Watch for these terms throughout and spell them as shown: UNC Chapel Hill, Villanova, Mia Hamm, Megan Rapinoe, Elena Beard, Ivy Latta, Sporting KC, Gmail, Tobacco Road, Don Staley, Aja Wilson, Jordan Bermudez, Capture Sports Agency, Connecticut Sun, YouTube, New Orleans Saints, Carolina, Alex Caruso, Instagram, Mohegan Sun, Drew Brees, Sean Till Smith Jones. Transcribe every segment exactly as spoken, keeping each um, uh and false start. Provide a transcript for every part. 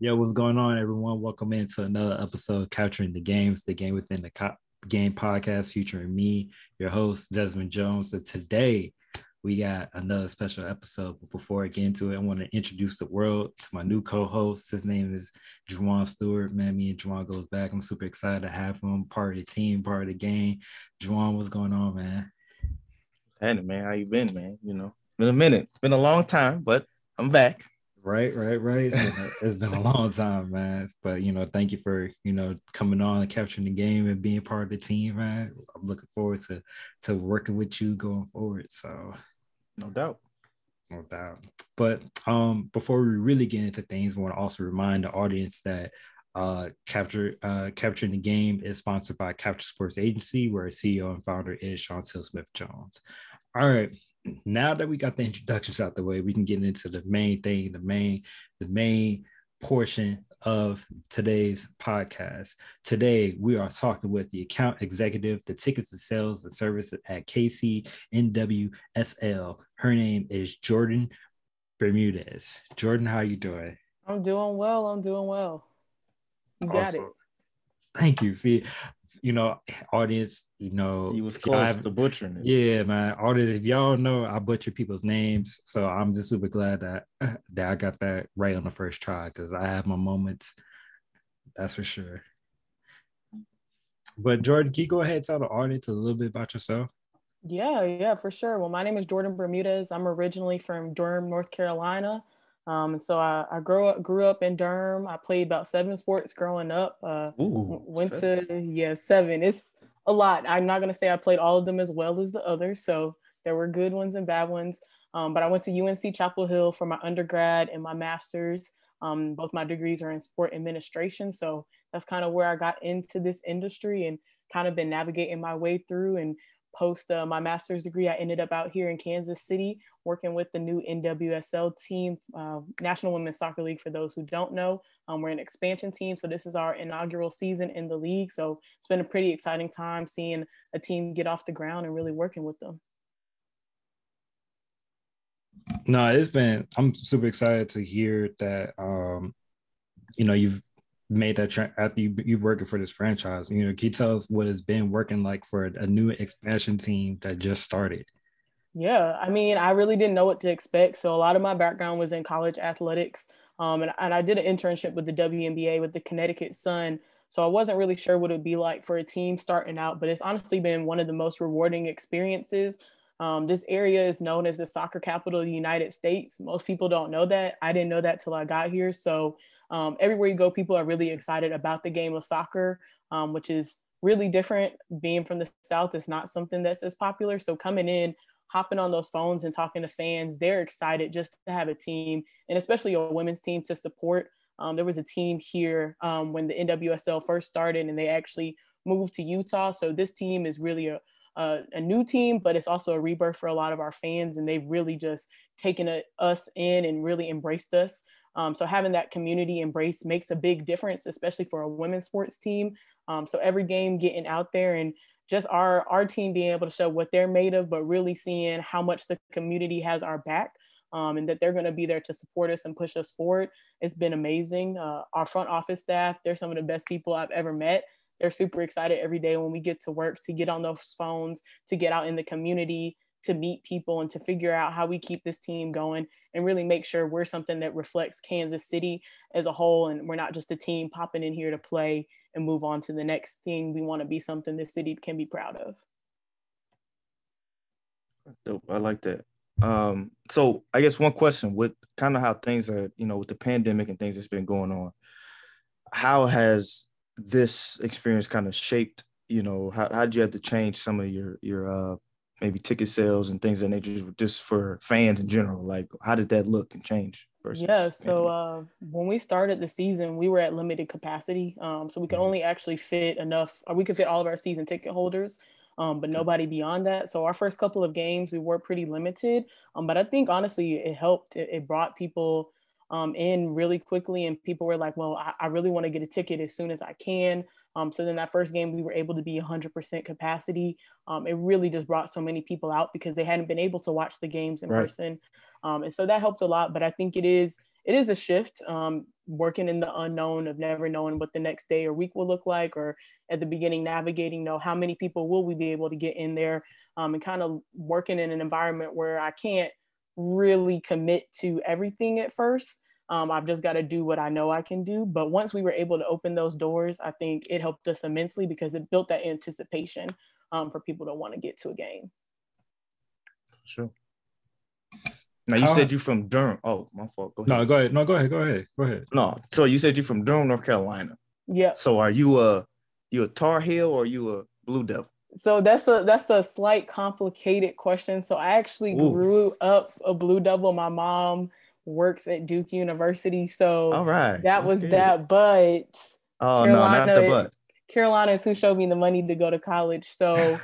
Yo, what's going on, everyone? Welcome into another episode of Capturing the Games, the game within the Cop Game podcast, featuring me, your host, Desmond Jones. And today we got another special episode. But before I get into it, I want to introduce the world to my new co-host. His name is Juwan Stewart. Man, me and Juwan goes back. I'm super excited to have him, part of the team, part of the game. Juwan, what's going on, man? Hey, man, how you been, man? You know, been a minute. It's been a long time, but I'm back. Right, right, right. It's been, a, it's been a long time, man. But, you know, thank you for, you know, coming on and capturing the game and being part of the team, man. I'm looking forward to, to working with you going forward. So, no doubt. No doubt. But um, before we really get into things, I want to also remind the audience that Uh, capture uh, Capturing the Game is sponsored by Capture Sports Agency, where C E O and founder is Sean Till Smith Jones. All right, now that we got the introductions out the way, we can get into the main thing, the main, the main portion of today's podcast. Today, we are talking with the account executive, the tickets and sales and service at K C N W S L. Her name is Jordan Bermudez. Jordan, how you doing? I'm doing well. I'm doing well. You got also, it. Thank you. See, you know, audience, you know, he was close to butchering it. Yeah, man. Audience, if y'all know, I butcher people's names, so I'm just super glad that that I got that right on the first try, because I have my moments. That's for sure. But Jordan, can you go ahead and tell the audience a little bit about yourself? Yeah, yeah, for sure. Well, my name is Jordan Bermudez. I'm originally from Durham, North Carolina. Um, and so I, I grew up, grew up in Durham. I played about seven sports growing up. Uh, Ooh, went seven. to, yeah, seven. It's a lot. I'm not going to say I played all of them as well as the others. So there were good ones and bad ones. Um, but I went to U N C Chapel Hill for my undergrad and my master's. Um, both my degrees are in sport administration. So that's kind of where I got into this industry and kind of been navigating my way through. And post uh, my master's degree, I ended up out here in Kansas City working with the new N W S L team, uh, National Women's Soccer League, for those who don't know. Um, we're an expansion team, so this is our inaugural season in the league. So it's been a pretty exciting time seeing a team get off the ground and really working with them. No, it's been, I'm super excited to hear that, um, you know, you've made that tra- after you you working for this franchise. You know, can you tell us what it's been working like for a new expansion team that just started? Yeah, I mean, I really didn't know what to expect. So a lot of my background was in college athletics, um, and, and I did an internship with the W N B A with the Connecticut Sun. So I wasn't really sure what it would be like for a team starting out, but it's honestly been one of the most rewarding experiences. Um, this area is known as the soccer capital of the United States. Most people don't know that. I didn't know that till I got here. So Um, everywhere you go, people are really excited about the game of soccer, um, which is really different. Being from the South, it's not something that's as popular. So coming in, hopping on those phones and talking to fans, they're excited just to have a team, and especially a women's team to support. Um, there was a team here um, when the N W S L first started, and they actually moved to Utah. So this team is really a, a, a new team, but it's also a rebirth for a lot of our fans. And they've really just taken a, us in and really embraced us. Um, so having that community embrace makes a big difference, especially for a women's sports team. Um, so every game getting out there and just our, our team being able to show what they're made of, but really seeing how much the community has our back, um, and that they're going to be there to support us and push us forward. It's been amazing. Uh, our front office staff, they're some of the best people I've ever met. They're super excited every day when we get to work, to get on those phones, to get out in the community, to meet people, and to figure out how we keep this team going and really make sure we're something that reflects Kansas City as a whole. And we're not just a team popping in here to play and move on to the next thing. We want to be something this city can be proud of. That's dope. I like that. Um, so I guess one question with kind of how things are, you know, with the pandemic and things that's been going on, how has this experience kind of shaped, you know, how, how'd you have to change some of your, your, uh, maybe ticket sales and things of that nature, just for fans in general? Like, how did that look and change? Versus yeah, so uh, when we started the season, we were at limited capacity. Um, so we could only actually fit enough, or we could fit all of our season ticket holders, um, but nobody beyond that. So our first couple of games, we were pretty limited. Um, but I think, honestly, it helped. It, it brought people um, in really quickly, and people were like, well, I, I really want to get a ticket as soon as I can. Um, so then that first game, we were able to be one hundred percent capacity. Um, it really just brought so many people out because they hadn't been able to watch the games in right. person. Um, and so that helped a lot. But I think it is it is a shift. Um, working in the unknown of never knowing what the next day or week will look like, or at the beginning navigating, you know, how many people will we be able to get in there, um, and kind of working in an environment where I can't really commit to everything at first. Um, I've just got to do what I know I can do. But once we were able to open those doors, I think it helped us immensely because it built that anticipation um, for people to want to get to a game. Sure. Now, you How, said you're from Durham. Oh, my fault. Go ahead. No, go ahead. No, go ahead. Go ahead. Go ahead. No, so you said you're from Durham, North Carolina. Yeah. So are you a, you a Tar Heel or are you a Blue Devil? So that's a that's a slight complicated question. So I actually Ooh. grew up a Blue Devil. My mom works at Duke University, so all right, that was good. that. But oh Carolina, no, not the but. Carolina is who showed me the money to go to college. So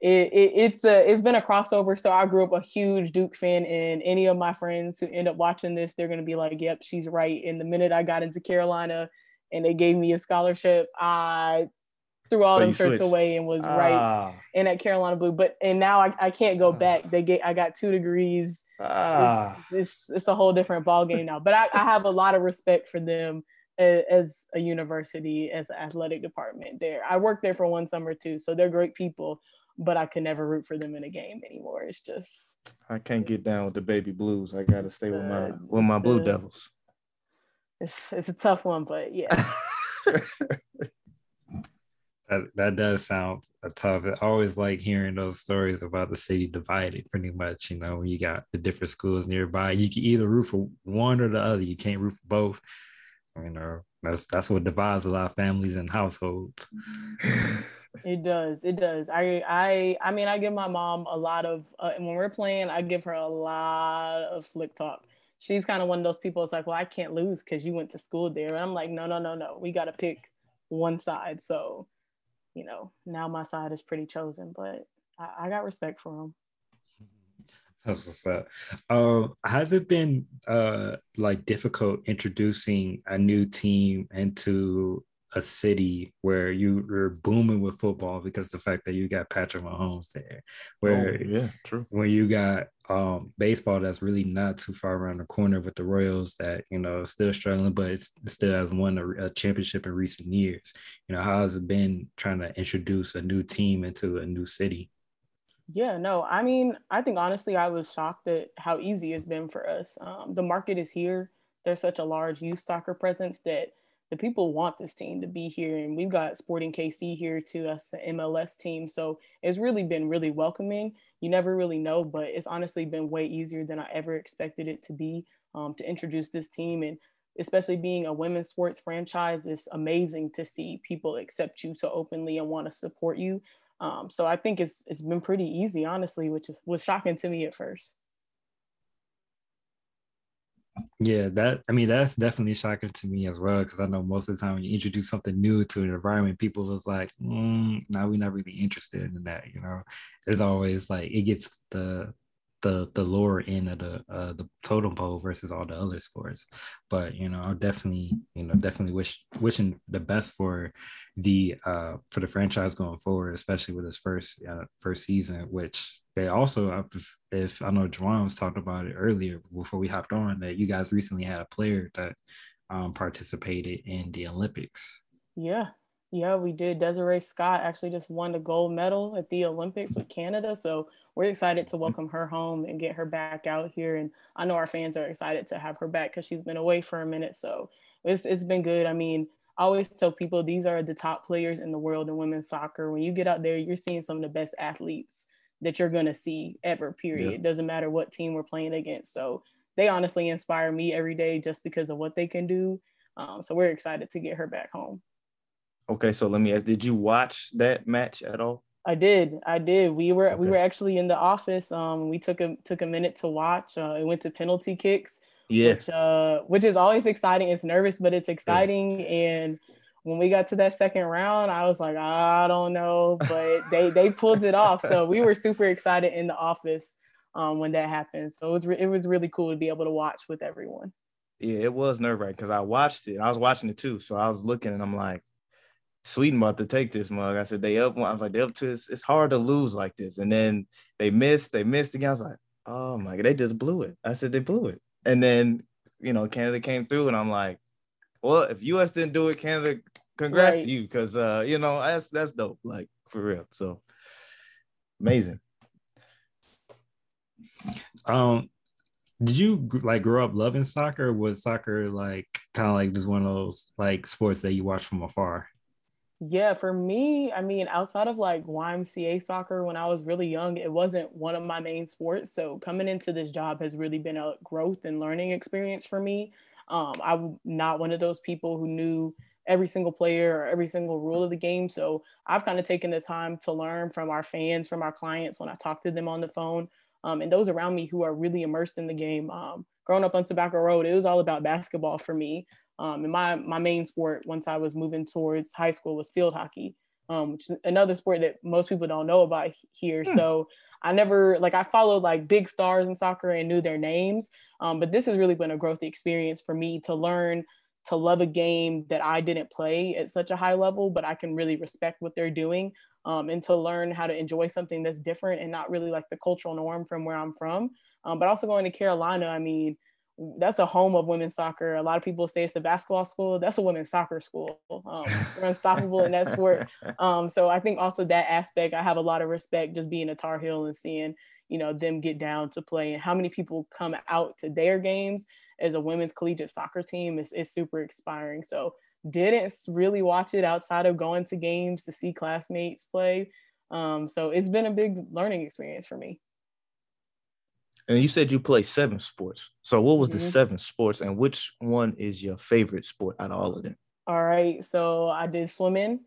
it, it it's a it's been a crossover. So I grew up a huge Duke fan, and any of my friends who end up watching this, they're gonna be like, "Yep, she's right." And the minute I got into Carolina, and they gave me a scholarship, I threw all so them shirts switched. away and was ah. right in at Carolina Blue. But and now I, I can't go back. They get I got two degrees. Ah. It's, it's it's a whole different ballgame now. But I, I have a lot of respect for them as, as a university, as an athletic department there. I worked there for one summer too, so they're great people. But I could never root for them in a game anymore. It's just I can't get down with the baby blues. I gotta stay with my with my Blue Devils. It's it's a tough one, but yeah. That, that does sound tough. I always like hearing those stories about the city divided pretty much, you know, when you got the different schools nearby. You can either root for one or the other. You can't root for both. You know, that's that's what divides a lot of families and households. It does. It does. I I I mean, I give my mom a lot of, uh, when we're playing, I give her a lot of slick talk. She's kind of one of those people that's like, well, I can't lose because you went to school there. And I'm like, no, no, no, no. We got to pick one side. So, you know, now my side is pretty chosen, but I, I got respect for him. That's what's up. Um, has it been uh, like difficult introducing a new team into a city where you were booming with football because the fact that you got Patrick Mahomes there, where oh, yeah, true. When you got um, baseball that's really not too far around the corner with the Royals that, you know, still struggling, but it's still has won a, a championship in recent years. You know, how has it been trying to introduce a new team into a new city? Yeah, no, I mean, I think honestly, I was shocked at how easy it's been for us. Um, the market is here. There's such a large youth soccer presence that the people want this team to be here, and we've got Sporting K C here too, us, the M L S team. So it's really been really welcoming. You never really know, but it's honestly been way easier than I ever expected it to be um, to introduce this team. And especially being a women's sports franchise, it's amazing to see people accept you so openly and want to support you. Um, so I think it's it's been pretty easy, honestly, which was shocking to me at first. Yeah, that I mean, that's definitely shocking to me as well, because I know most of the time when you introduce something new to an environment, people is like, mm, no, we're not really interested in that. You know, it's always like it gets the the the lower end of the uh, the totem pole versus all the other sports. But you know, I definitely you know definitely wish wishing the best for the uh, for the franchise going forward, especially with this first uh, first season, which. They also, if, if I know Juwan was talking about it earlier before we hopped on, that you guys recently had a player that um, participated in the Olympics. Yeah, yeah, we did. Desiree Scott actually just won the gold medal at the Olympics with Canada. So we're excited to welcome her home and get her back out here. And I know our fans are excited to have her back because she's been away for a minute. So it's it's been good. I mean, I always tell people these are the top players in the world in women's soccer. When you get out there, you're seeing some of the best athletes that you're going to see ever, period. Yeah. It doesn't matter what team we're playing against. So they honestly inspire me every day just because of what they can do. Um, so we're excited to get her back home. Okay, so let me ask, did you watch that match at all? I did. I did. We were okay. we were actually in the office. Um, we took a, took a minute to watch. Uh, it went to penalty kicks, yeah. which, uh, which is always exciting. It's nervous, but it's exciting. Yes. And when we got to that second round, I was like, I don't know, but they they pulled it off. So we were super excited in the office um, when that happened. So it was re- it was really cool to be able to watch with everyone. Yeah, it was nerve-wracking because I watched it. I was watching it too. So I was looking and I'm like, Sweden about to take this mug. I said, they up. I was like, they up to this. It's hard to lose like this. And then they missed. They missed again. I was like, oh my God, they just blew it. I said, they blew it. And then, you know, Canada came through and I'm like, well, if U S didn't do it, Canada, congrats right. to you, because uh, you know, that's that's dope, like for real. So amazing. Um, did you like grow up loving soccer? Or was soccer like kind of like just one of those like sports that you watch from afar? Yeah, for me, I mean, outside of like Y M C A soccer, when I was really young, it wasn't one of my main sports. So coming into this job has really been a growth and learning experience for me. Um, I'm not one of those people who knew every single player or every single rule of the game. So I've kind of taken the time to learn from our fans, from our clients when I talk to them on the phone, um, and those around me who are really immersed in the game. Um, growing up on Tobacco Road, it was all about basketball for me. Um, and my my main sport, once I was moving towards high school, was field hockey, um, which is another sport that most people don't know about here. Mm. So I never, like, I followed like big stars in soccer and knew their names. Um, but this has really been a growth experience for me to learn to love a game that I didn't play at such a high level, but I can really respect what they're doing, um, and to learn how to enjoy something that's different and not really like the cultural norm from where I'm from. Um, but also going to Carolina, I mean, that's a home of women's soccer. A lot of people say it's a basketball school. That's a women's soccer school. Um, we're unstoppable in that sport. Um, so I think also that aspect, I have a lot of respect just being a Tar Heel and seeing, you know, them get down to play and how many people come out to their games as a women's collegiate soccer team is, is super inspiring. So didn't really watch it outside of going to games to see classmates play. Um, so it's been a big learning experience for me. And you said you play seven sports. So what was mm-hmm. the seven sports, and which one is your favorite sport out of all of them? All right. So I did swimming.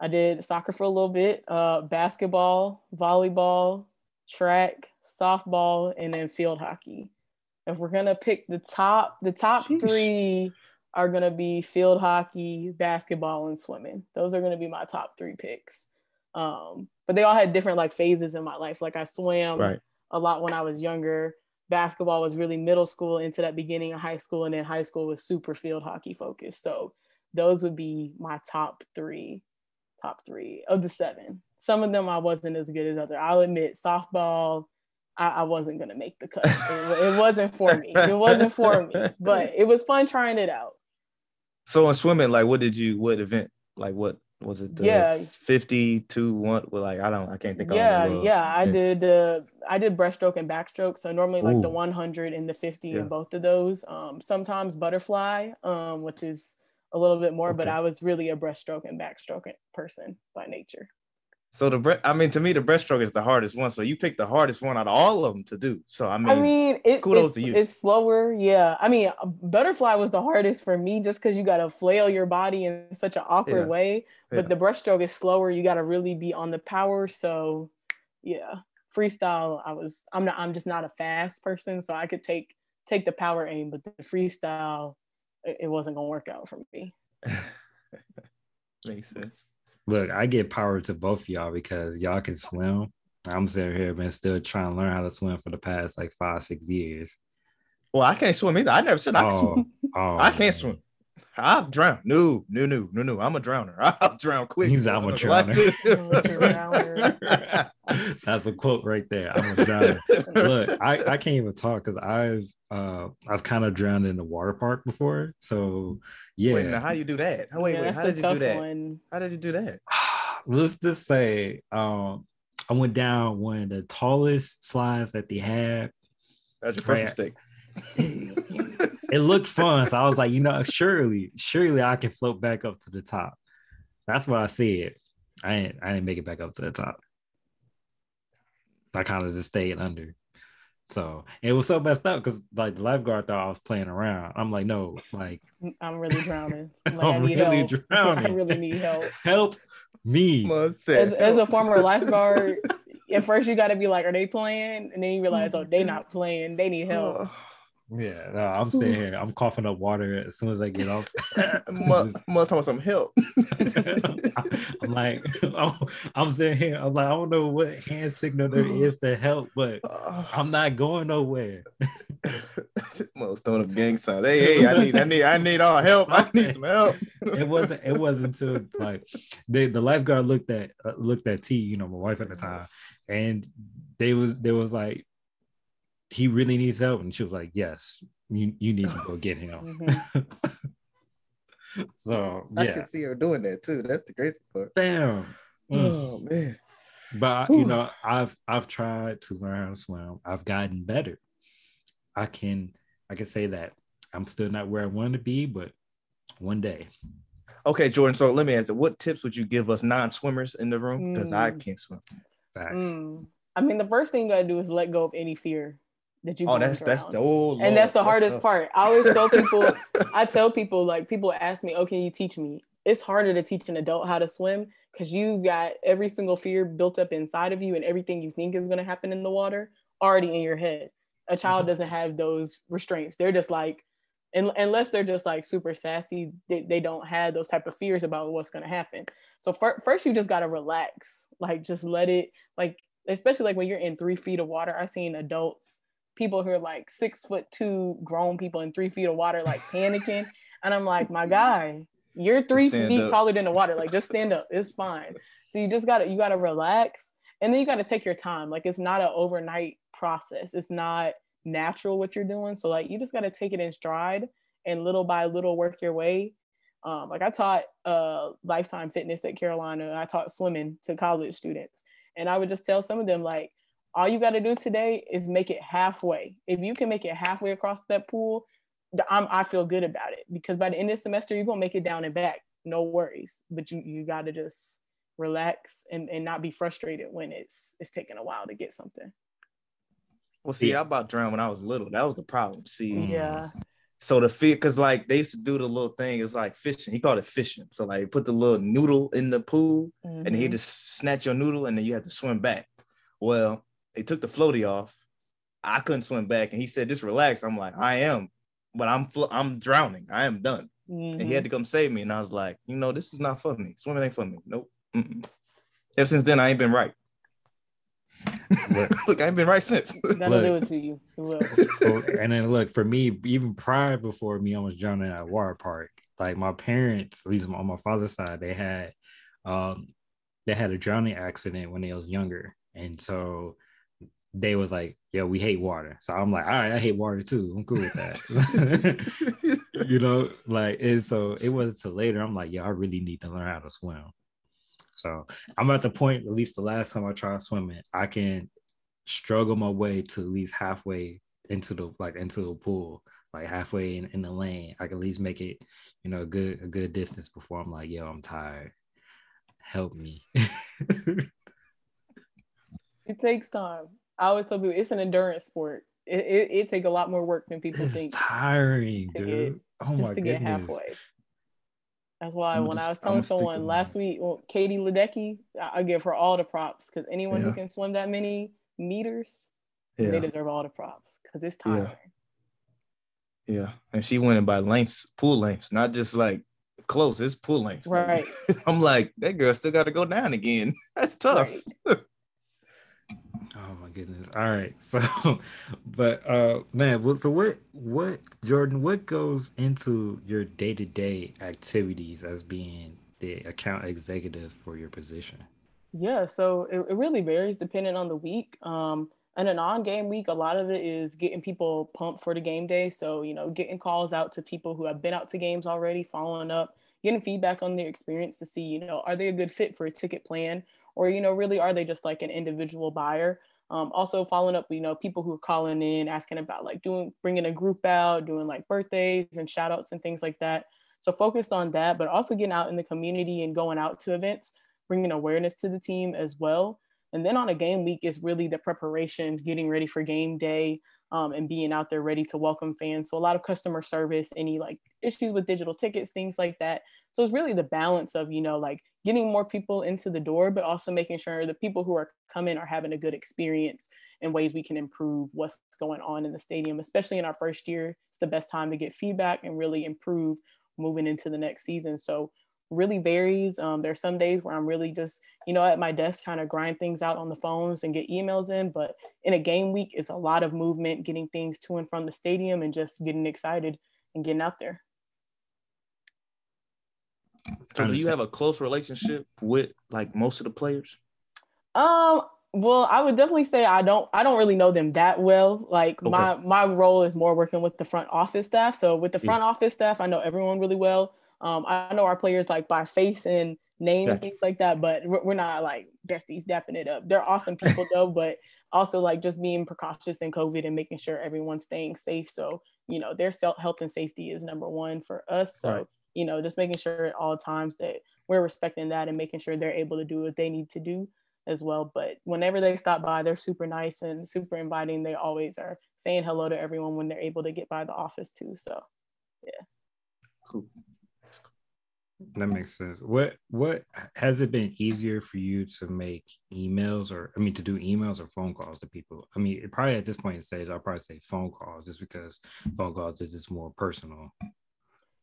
I did soccer for a little bit, uh, basketball, volleyball, track, softball, and then field hockey. If we're going to pick the top, the top Jeez. three are going to be field hockey, basketball, and swimming. Those are going to be my top three picks. Um, but they all had different like phases in my life. Like I swam. Right. a lot when I was younger. Basketball was really middle school into that beginning of high school, and then high school was super field hockey focused. So those would be my top three, top three of the seven. Some of them I wasn't as good as others. I'll admit, softball, I, I wasn't gonna make the cut. It, it wasn't for me. It wasn't for me, but it was fun trying it out. So in swimming, like what did you, what event, like what, was it the yeah. fifty-two one? Well, like I don't, I can't think of yeah, all yeah. I did the, uh, I did breaststroke and backstroke. So normally like Ooh. the one hundred and the fifty yeah. in both of those. Um, sometimes butterfly, um, which is a little bit more. Okay. But I was really a breaststroke and backstroke person by nature. So the bre- I mean, to me, the breaststroke is the hardest one. So you picked the hardest one out of all of them to do. So I mean, I mean, it, kudos it's, to you. It's slower, yeah. I mean, butterfly was the hardest for me just because you got to flail your body in such an awkward yeah. way. But yeah. the breaststroke is slower. You got to really be on the power. So yeah, freestyle. I was. I'm not. I'm just not a fast person. So I could take take the power aim, but the freestyle, it, it wasn't gonna work out for me. Makes sense. Look, I give power to both of y'all because y'all can swim. I'm sitting here, man, still trying to learn how to swim for the past like five, six years. Well, I can't swim either. I never said I can oh, swim. Oh, I can't man. swim. I'll drown. No, no, no, no, no. I'm a drowner. I'll drown quick. He's I'm a drowner. drowner. That's a quote right there. I'm a drowner. Look, I, I can't even talk because I've uh I've kind of drowned in the water park before. So yeah. Wait, now how do you do that? Oh, wait, yeah, wait. How did you do that? One. How did you do that? Let's just say um I went down one of the tallest slides that they had. That's your first mistake. It looked fun, so I was like, you know, surely, surely I can float back up to the top. That's what I said. I didn't, I didn't make it back up to the top. I kind of just stayed under. So it was so messed up because like the lifeguard thought I was playing around. I'm like, no, like I'm really drowning. Like, I'm I need really help. drowning. I really need help. Help me. As, help. as a former lifeguard. At first, you got to be like, are they playing? And then you realize, oh, they not playing. They need help. Yeah, no, I'm sitting here. I'm coughing up water as soon as I get off. I'm talking about some help. I'm like, I'm, I'm sitting here. I'm like, I don't know what hand signal there is to help, but I'm not going nowhere. Most throwing a gang sign. Hey, hey, I need, I need, I need all help. I need some help. It wasn't, it wasn't until like the the lifeguard looked at uh, looked at T, you know, my wife at the time. And they was they was like, he really needs help, and she was like, yes, you, you need to go get him. Mm-hmm. So yeah, I can see her doing that too. That's the crazy part. Damn. Oh mm. man. But Ooh. you know, I've I've tried to learn how to swim. I've gotten better. I can I can say that I'm still not where I want to be, but one day. Okay, Jordan. So let me ask you, what tips would you give us non-swimmers in the room? Because mm. I can't swim. Facts. Mm. I mean, the first thing you gotta do is let go of any fear that you. Oh, that's that's the old. And that's the that's hardest tough. part. I always tell people. I tell people like people ask me, "Oh, can you teach me?" It's harder to teach an adult how to swim because you've got every single fear built up inside of you, and everything you think is gonna happen in the water already in your head. A child mm-hmm. doesn't have those restraints. They're just like. And unless they're just like super sassy, they, they don't have those type of fears about what's going to happen. So fir- first you just got to relax, like just let it, like, especially like when you're in three feet of water. I've seen adults, people who are like six foot two grown people in three feet of water, like panicking. And I'm like, my guy, you're three feet up. taller than the water. Like just stand up. It's fine. So you just got to, you got to relax. And then you got to take your time. Like it's not an overnight process. It's not natural what you're doing, so like you just got to take it in stride and little by little work your way. Um like I taught uh lifetime fitness at Carolina, and I taught swimming to college students, and I would just tell some of them, like, all you got to do today is make it halfway. If you can make it halfway across that pool, I'm, I feel good about it, because by the end of the semester you're gonna make it down and back, no worries. But you you got to just relax and, and not be frustrated when it's it's taking a while to get something. Well, see, yeah. I about drowned when I was little. That was the problem. See, yeah. So the fear, because like they used to do the little thing. It was like fishing. He called it fishing. So like put the little noodle in the pool, mm-hmm. and he just snatch your noodle, and then you had to swim back. Well, they took the floaty off. I couldn't swim back, and he said, "Just relax." I'm like, "I am, but I'm flo- I'm drowning. I am done." Mm-hmm. And he had to come save me, and I was like, "You know, this is not for me. Swimming ain't for me. Nope." Mm-mm. Ever since then, I ain't been right. Look, I ain't been right since. That'll do it to you. And then look, for me, even prior before me almost drowning at a water park, like my parents, at least on my father's side, they had um they had a drowning accident when they was younger. And so they was like, "Yo, we hate water." So I'm like, all right, I hate water too. I'm cool with that. You know, like, and so it wasn't till later. I'm like, yo, I really need to learn how to swim. So I'm at the point, at least the last time I tried swimming, I can struggle my way to at least halfway into the like into the pool, like halfway in, in the lane. I can at least make it, you know, a good a good distance before I'm like, yo, I'm tired. Help me. It takes time. I always tell people it's an endurance sport. It it, it takes a lot more work than people it's think. It's tiring, dude. Get, oh just my to goodness. Get halfway. That's why I'm when just, I was telling someone last week, well, Katie Ledecky, I, I give her all the props, because anyone yeah. who can swim that many meters, yeah. they deserve all the props, because it's tiring. Yeah. yeah, and she went in by lengths, pool lengths, not just like close, it's pool lengths. Right. I'm like, that girl still got to go down again. That's tough. Right. Oh my goodness. All right. So, but uh, man, well, so what, what, Jordan, what goes into your day-to-day activities as being the account executive for your position? Yeah. So it, it really varies depending on the week. Um, in a non-game week, a lot of it is getting people pumped for the game day. So, you know, getting calls out to people who have been out to games already, following up, getting feedback on their experience to see, you know, are they a good fit for a ticket plan? Or, you know, really, are they just like an individual buyer? Um, also following up, you know, people who are calling in, asking about like doing, bringing a group out, doing like birthdays and shout outs and things like that. So focused on that, but also getting out in the community and going out to events, bringing awareness to the team as well. And then on a game week is really the preparation, getting ready for game day, um, and being out there ready to welcome fans. So a lot of customer service, any like issues with digital tickets, things like that. So it's really the balance of, you know, like getting more people into the door, but also making sure the people who are coming are having a good experience and ways we can improve what's going on in the stadium, especially in our first year. It's the best time to get feedback and really improve moving into the next season. So really varies. Um, there are some days where I'm really just, you know, at my desk trying to grind things out on the phones and get emails in, but in a game week, it's a lot of movement, getting things to and from the stadium and just getting excited and getting out there. So do you have a close relationship with like most of the players? Um, well, I would definitely say I don't I don't really know them that well. Like okay. my my role is more working with the front office staff. So with the front yeah. office staff, I know everyone really well. Um, I know our players like by face and name and things like that, but we're not like besties dapping it up. They're awesome people though, but also like just being precautious in COVID and making sure everyone's staying safe. So, you know, their self health and safety is number one for us. So, right. you know, just making sure at all times that we're respecting that and making sure they're able to do what they need to do as well. But whenever they stop by, they're super nice and super inviting. They always are saying hello to everyone when they're able to get by the office too. So, yeah. Cool. That makes sense. What what has it been easier for you to make emails or I mean to do emails or phone calls to people? I mean, it probably at this point in stage, I'll probably say phone calls just because phone calls are just more personal.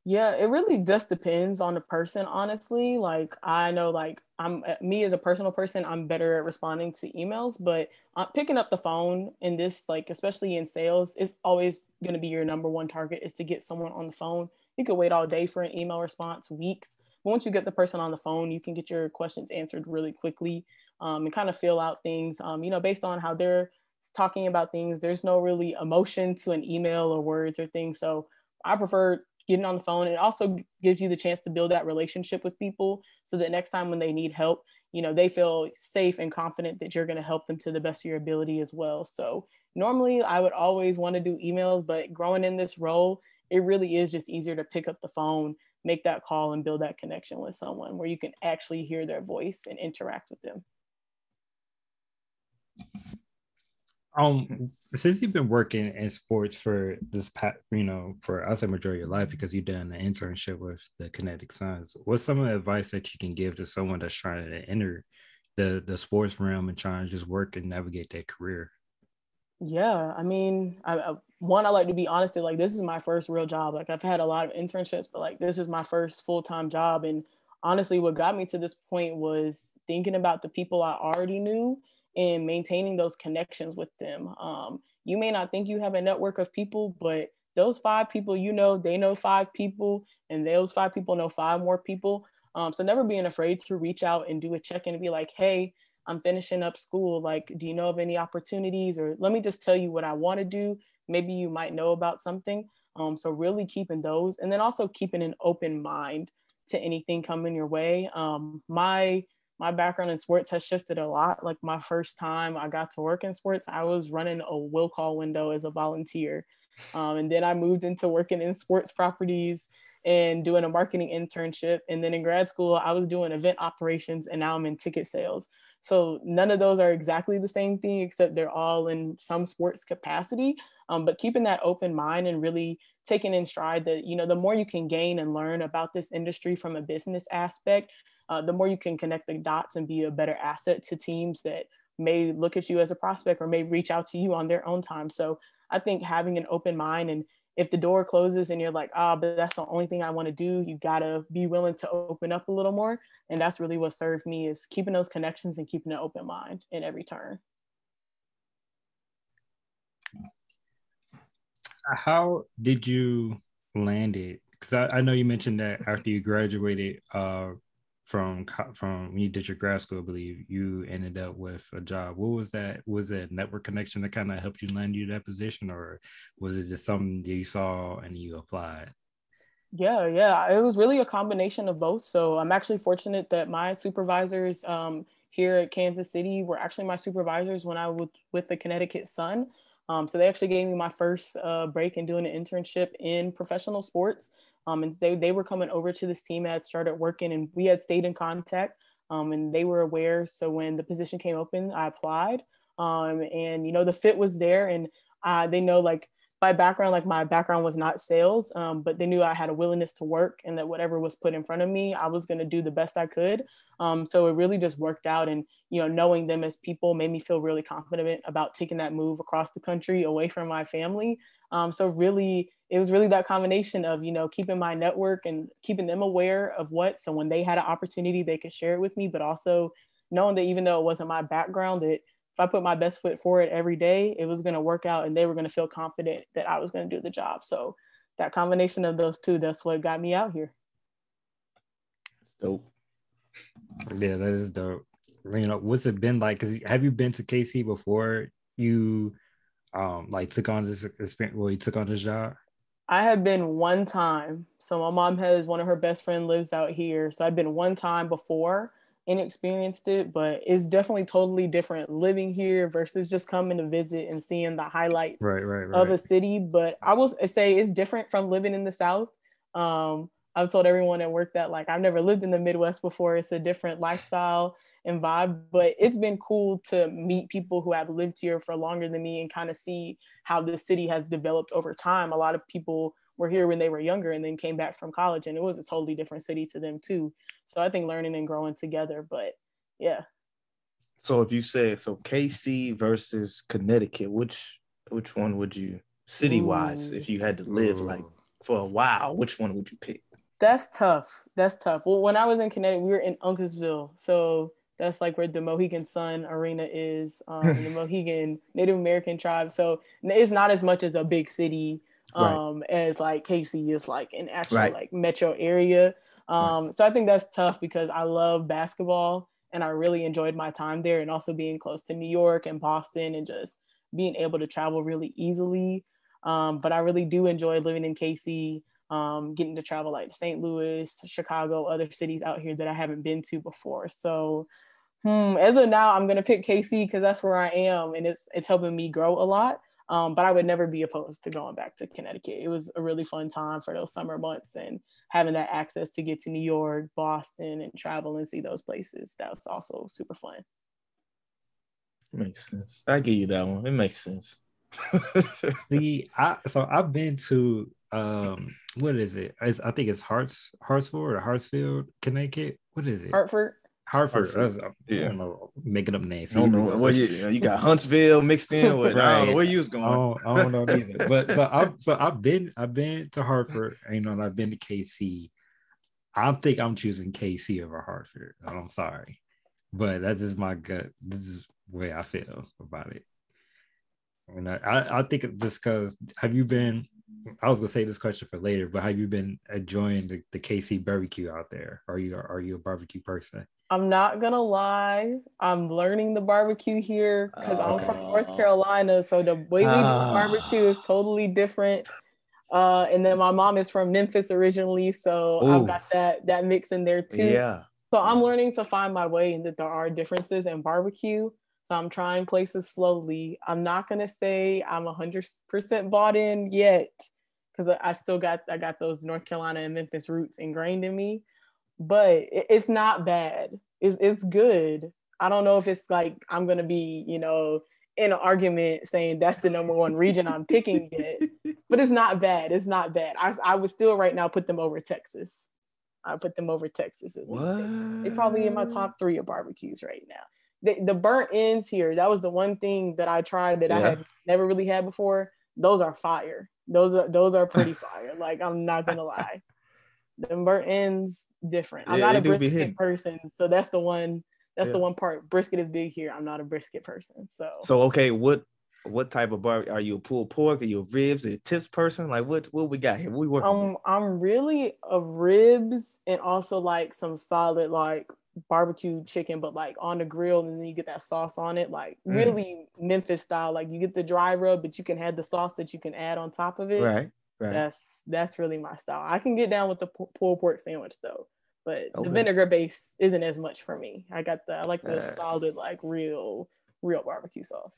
Yeah, it really just depends on the person, honestly. Like I know, like I'm me as a personal person, I'm better at responding to emails, but uh, picking up the phone in this, like especially in sales, it's always going to be your number one target is to get someone on the phone. You could wait all day for an email response, weeks. But once you get the person on the phone, you can get your questions answered really quickly um, and kind of fill out things, um, you know, based on how they're talking about things. There's no really emotion to an email or words or things. So I prefer getting on the phone. It also gives you the chance to build that relationship with people so that next time when they need help, you know, they feel safe and confident that you're going to help them to the best of your ability as well. So normally I would always want to do emails, but growing in this role, it really is just easier to pick up the phone, make that call and build that connection with someone where you can actually hear their voice and interact with them. Um, since you've been working in sports for this, you know, for us, a majority of your life, because you've done an internship with the Connecticut Sun, what's some of the advice that you can give to someone that's trying to enter the, the sports realm and trying to just work and navigate their career? Yeah, I mean, I, I, one, I like to be honest that like this is my first real job. Like I've had a lot of internships, but like this is my first full-time job. And honestly, what got me to this point was thinking about the people I already knew and maintaining those connections with them. Um, you may not think you have a network of people, but those five people you know, they know five people, and those five people know five more people. Um, so never being afraid to reach out and do a check-in and be like, hey, I'm finishing up school. Like, do you know of any opportunities? Or let me just tell you what I want to do. Maybe you might know about something. Um, so really keeping those, and then also keeping an open mind to anything coming your way. Um, my my background in sports has shifted a lot. Like my first time I got to work in sports, I was running a will call window as a volunteer. Um, and then I moved into working in sports properties and doing a marketing internship. And then in grad school, I was doing event operations, and now I'm in ticket sales. So none of those are exactly the same thing, except they're all in some sports capacity. Um, but keeping that open mind and really taking in stride that, you know, the more you can gain and learn about this industry from a business aspect, uh, the more you can connect the dots and be a better asset to teams that may look at you as a prospect or may reach out to you on their own time. So I think having an open mind, and if the door closes and you're like, ah, oh, but that's the only thing I want to do, you gotta be willing to open up a little more. And that's really what served me, is keeping those connections and keeping an open mind in every turn. How did you land it? Because I, I know you mentioned that after you graduated uh, from from when you did your grad school, I believe you ended up with a job. What was that? Was it a network connection that kind of helped you land you that position, or was it just something that you saw and you applied? Yeah, yeah, it was really a combination of both. So I'm actually fortunate that my supervisors um, here at Kansas City were actually my supervisors when I was with the Connecticut Sun. Um, so they actually gave me my first uh, break in doing an internship in professional sports. Um, and they, they were coming over to this team. I had started working and we had stayed in contact, um, and they were aware. So when the position came open, I applied, um, and, you know, the fit was there, and uh, they know like my background, like my background was not sales, um, but they knew I had a willingness to work and that whatever was put in front of me, I was going to do the best I could. Um, so it really just worked out. And, you know, knowing them as people made me feel really confident about taking that move across the country away from my family. Um, so really, it was really that combination of, you know, keeping my network and keeping them aware of what, so when they had an opportunity, they could share it with me, but also knowing that even though it wasn't my background, that if I put my best foot forward every day, it was going to work out, and they were going to feel confident that I was going to do the job. So that combination of those two, that's what got me out here. Dope. Yeah, that is dope. You know, what's it been like? Because have you been to K C before you, um, like took on this experience? Well, you took on this job. I have been one time. So my mom has one of her best friend lives out here. So I've been one time before and experienced it, but it's definitely totally different living here versus just coming to visit and seeing the highlights right, right, right. of a city. But I will say it's different from living in the South. Um, I've told everyone at work that, like, I've never lived in the Midwest before. It's a different lifestyle and vibe, but it's been cool to meet people who have lived here for longer than me and kind of see how the city has developed over time. A lot of people were here when they were younger and then came back from college, and it was a totally different city to them too. So I think learning and growing together, but yeah. So if you said, so K C versus Connecticut, which, which one would you, city-wise, Ooh. if you had to live Ooh. like for a while, which one would you pick? That's tough. That's tough. Well, when I was in Connecticut, we were in Uncasville. So that's like where the Mohegan Sun Arena is, um, the Mohegan Native American tribe. So it's not as much as a big city um, right. as like K C is like an actual right. like metro area. Um, right. So I think that's tough because I love basketball and I really enjoyed my time there, and also being close to New York and Boston and just being able to travel really easily. Um, but I really do enjoy living in K C. Um, getting to travel like Saint Louis, Chicago, other cities out here that I haven't been to before. So hmm, as of now, I'm going to pick K C because that's where I am. And it's it's helping me grow a lot. Um, but I would never be opposed to going back to Connecticut. It was a really fun time for those summer months, and having that access to get to New York, Boston, and travel and see those places. That was also super fun. Makes sense. I give you that one. It makes sense. See, I, so I've been to um what is it it's, I think it's Harts Hartsford or Hartsfield, Connecticut. What is it? Hartford Hartford, Hartford. I, was, I, yeah. I don't know, making up names. I don't know what you, you got Huntsville mixed in with right. I don't know where you was going. I don't, I don't know either. But so I've so I've been I've been to Hartford, you know, and I've been to K C. I think I'm choosing K C over Hartford. I'm sorry, but that's just my gut. This is the way I feel about it. And I I think this because have you been? I was gonna say this question for later, but have you been enjoying the, the K C barbecue out there? Are you are you a barbecue person? I'm not gonna lie, I'm learning the barbecue here because oh. I'm from North Carolina, so the way we oh. do barbecue is totally different. Uh, and then my mom is from Memphis originally, so Ooh. I've got that that mix in there too. Yeah. So I'm learning to find my way, and that there are differences in barbecue. So I'm trying places slowly. I'm not going to say I'm one hundred percent bought in yet, because I still got I got those North Carolina and Memphis roots ingrained in me. But it's not bad. It's, it's good. I don't know if it's like I'm going to be, you know, in an argument saying that's the number one region I'm picking yet. But it's not bad. It's not bad. I, I would still right now put them over Texas. I put them over Texas. At least. They're probably in my top three of barbecues right now. The, the burnt ends here, that was the one thing that I tried that yeah. I had never really had before. Those are fire. Those are those are pretty fire. Like, I'm not gonna lie, the burnt ends different. Yeah, I'm not a brisket person, so that's the one. That's yeah. the one part. Brisket is big here. I'm not a brisket person, so. So okay, what what type of barbecue are you? A pulled pork? Are you a ribs? Are you a tips person? Like what what we got here? What we working um, with? I'm really a ribs and also like some solid like. Barbecue chicken, but like on the grill, and then you get that sauce on it, like mm. really Memphis style. Like you get the dry rub, but you can have the sauce that you can add on top of it. Right, right. That's that's really my style. I can get down with the pulled pork sandwich though, but okay. the vinegar base isn't as much for me. I got the I like the right. solid, like real, real barbecue sauce.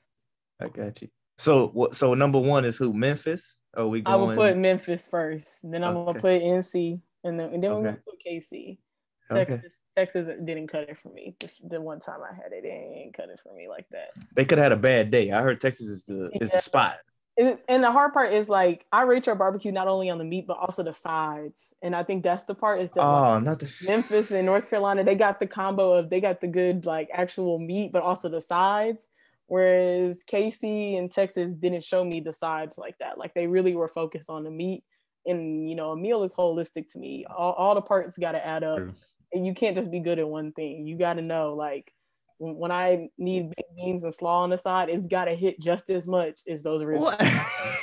I got you. So what? So number one is who? Memphis? Are we going? I will put Memphis first, then I'm okay. gonna put N C, and then and then okay. we put K C. Texas. Okay. Texas didn't cut it for me. The one time I had it, it didn't cut it for me like that. They could have had a bad day. I heard Texas is the yeah. is the spot. And the hard part is like I rate your barbecue not only on the meat but also the sides. And I think that's the part is that oh, like, not the- Memphis and North Carolina, they got the combo of they got the good like actual meat but also the sides. Whereas K C and Texas didn't show me the sides like that. Like they really were focused on the meat. And you know, a meal is holistic to me. All, all the parts got to add up. True. You can't just be good at one thing. You got to know, like, when I need baked beans and slaw on the side, it's got to hit just as much as those ribs.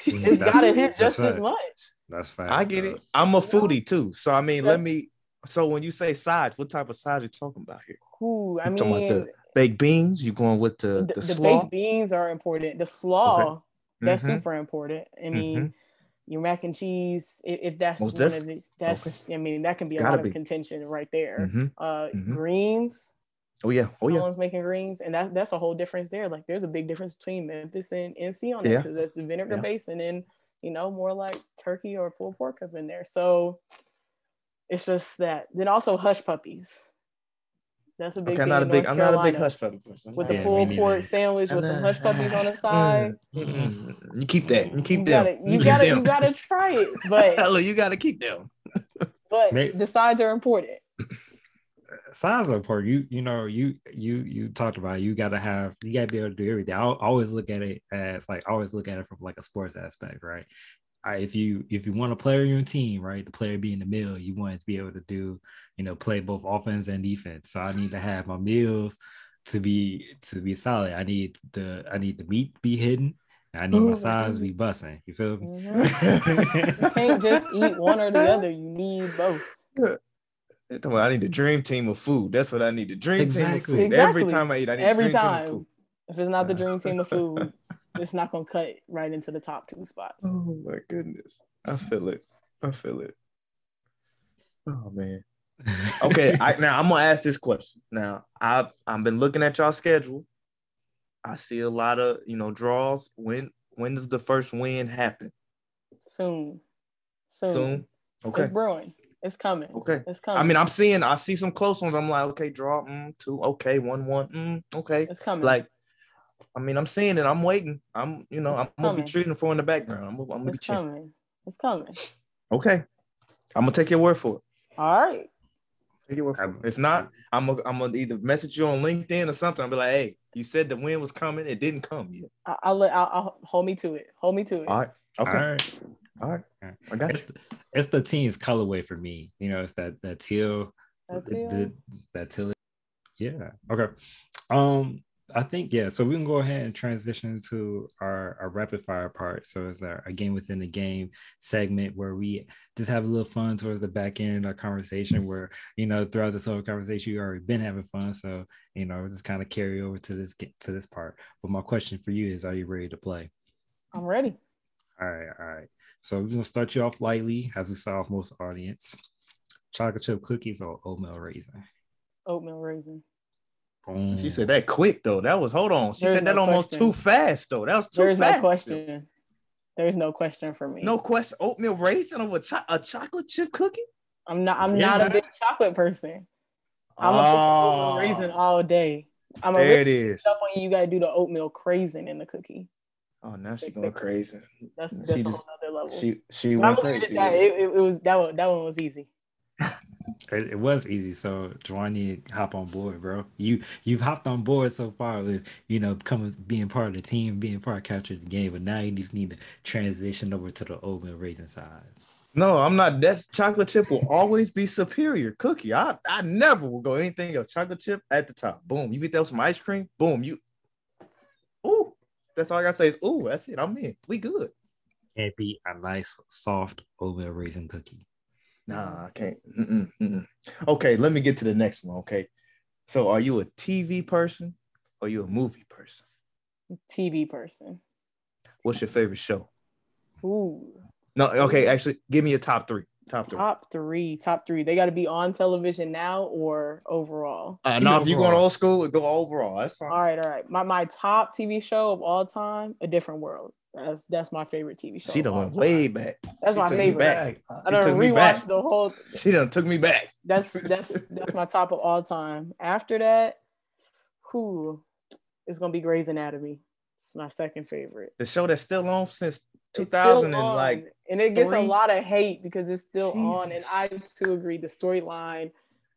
It's got to hit just as much. That's fine. I get it. I'm a foodie, too. So, I mean, let me – so when you say sides, what type of sides are you talking about here? Ooh, I mean – talking about the baked beans? You going with the, the, the slaw? The baked beans are important. The slaw, okay. that's mm-hmm. super important. I mean – your mac and cheese, if, if that's Most one different. of these, that's, okay. I mean, that can be Gotta a lot be. of contention right there. Mm-hmm. Uh, mm-hmm. Greens. Oh yeah. Oh yeah. No one's making greens. And that, that's a whole difference there. Like there's a big difference between Memphis and N C on that, because yeah. that's the vinegar yeah. base, and then, you know, more like turkey or pulled pork up in there. So it's just that. Then also hush puppies. That's a big okay, I'm not a big, I'm not a big hush puppy person. With yeah, a pulled pork sandwich with some hush puppies on the side. Mm-hmm. You keep that. You keep you them. Gotta, you gotta, them. You gotta try it. But hello, you gotta keep them. But Maybe. the sides are important. Sides are important. You, you know, you, you, you talked about it. You gotta have, you gotta be able to do everything. I always look at it as like, always look at it from like a sports aspect, right? Right, if you if you want a player in your team, right, the player being the meal, you want it to be able to do, you know, play both offense and defense. So I need to have my meals to be to be solid. I need the I need the meat to be hidden. I need Ooh. my sides to be busting. You feel me? Mm-hmm. You can't just eat one or the other. You need both. I need the dream team of food. That's what I need. The dream exactly. team of food. Exactly. Every time I eat, I need every dream time. Team of food. If it's not the dream team of food, it's not gonna cut right into the top two spots. Oh my goodness. I feel it. I feel it. Oh man. Okay, I, now I'm gonna ask this question. Now I've I've been looking at y'all schedule. I see a lot of, you know, draws. When when does the first win happen? Soon. Soon. Soon. Okay. It's brewing. It's coming. Okay. It's coming. I mean, I'm seeing I see some close ones. I'm like, okay, draw, mm, two, okay, one, one, mm, okay. It's coming. Like, I mean, I'm seeing it. I'm waiting. I'm, you know, it's I'm coming. gonna be treating for in the background. I'm, I'm gonna it's be coming. Checking. It's coming. Okay, I'm gonna take your word for it. All right. Take your word for it. If not, I'm gonna I'm gonna either message you on LinkedIn or something. I'll be like, hey, you said the win was coming. It didn't come yet. I'll I'll, I'll hold me to it. Hold me to it. All right. Okay. All right. All right. All right. I got it's, you. The, it's the team's colorway for me. You know, it's that that teal. That teal. The, the, that teal. Yeah. Okay. Um. I think, yeah, so we can go ahead and transition to our, our rapid fire part. So it's our, our game within the game segment where we just have a little fun towards the back end of our conversation where, you know, throughout this whole conversation, you've already been having fun. So, you know, just kind of carry over to this to this part. But my question for you is, are you ready to play? I'm ready. All right, all right. So we're going to start you off lightly, as we saw with most audience. Chocolate chip cookies or oatmeal raisin? Oatmeal raisin. She said that quick though. That was hold on. She There's said that no almost question. too fast though. That was too There's fast. There's no question. There's no question for me. No question. Oatmeal raisin over cho- a chocolate chip cookie? I'm not. I'm yeah. not a big chocolate person. I'm oh. a oatmeal raisin all day. I'm a there it is. Stuff on you. You gotta do the oatmeal crazen in the cookie. Oh, now she's going crazy. That's that's she a whole other level. She she went crazy. That, it, it, it was that one. That one was easy. It, it was easy, so Juwan, you hop on board, bro. You you've hopped on board so far with, you know, coming being part of the team, being part of capturing the game, but now you just need to transition over to the oatmeal raisin side. No, I'm not. That's chocolate chip will always be superior cookie. I I never will go anything else. Chocolate chip at the top. Boom. You get that with some ice cream. Boom. You. Ooh, that's all I gotta say is ooh. That's it. I'm in. We good. Can't be a nice soft oatmeal raisin cookie. Nah, I can't. Mm-mm, mm-mm. Okay, let me get to the next one, okay? So are you a T V person or you a movie person? T V person. What's your favorite show? Ooh. No, okay, actually, give me your top three. Top three. Top three. Top three. They got to be on television now or overall? Uh, no, if you're going old school, go overall. That's fine. All right, all right. My my top T V show of all time, A Different World. That's that's my favorite T V show. She done went way back. That's she my favorite. Back. I done rewatched the whole. Th- she done took me back. That's that's that's my top of all time. After that, who is gonna be Grey's Anatomy? It's my second favorite. The show that's still on since two thousand and like, and it gets three? a lot of hate because it's still Jesus. on. And I too agree. The storyline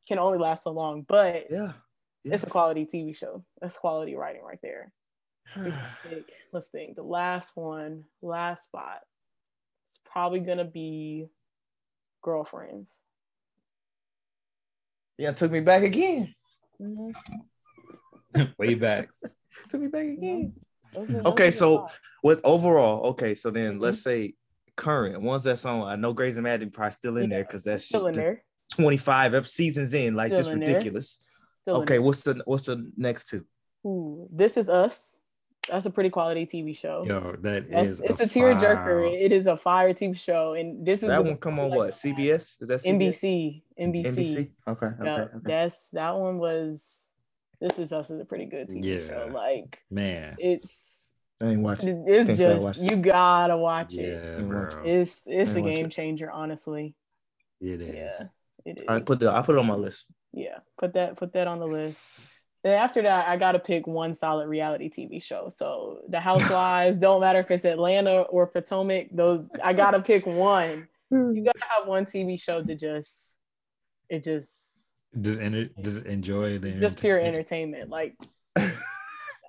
can only last so long, but yeah, yeah. it's a quality T V show. That's quality writing right there. Let's think. The last one, last spot. It's probably gonna be Girlfriends. Yeah, took me back again. Mm-hmm. Way back. Took me back again. Mm-hmm. Are, okay, so with overall, okay, so then mm-hmm. let's say current ones that's on. I know Grey's Anatomy probably still in yeah. there because that's still in there. twenty-five seasons in, like still just in ridiculous. Still okay, in what's the what's the next two? Ooh, This Is Us. That's a pretty quality T V show. Yo, that That's, is it's a, a tearjerker. It is a fire T V show, and this is that one. Come on, like, what C B S? Is that C B S? N B C? N B C. Okay, okay, no, okay. That's that one was. This Is Us is a pretty good T V yeah. show. Like, man, it's. I ain't watching it. It's Can't just watch it. You gotta watch yeah, it. Bro. It's it's a game it. changer, honestly. It is. Yeah, it is. I put the I put it on my list. Yeah, put that put that on the list. Then after that, I got to pick one solid reality T V show. So The Housewives, don't matter if it's Atlanta or Potomac, those I got to pick one. You got to have one T V show to just, it just. Just, enter, just enjoy the Just pure entertainment. Like,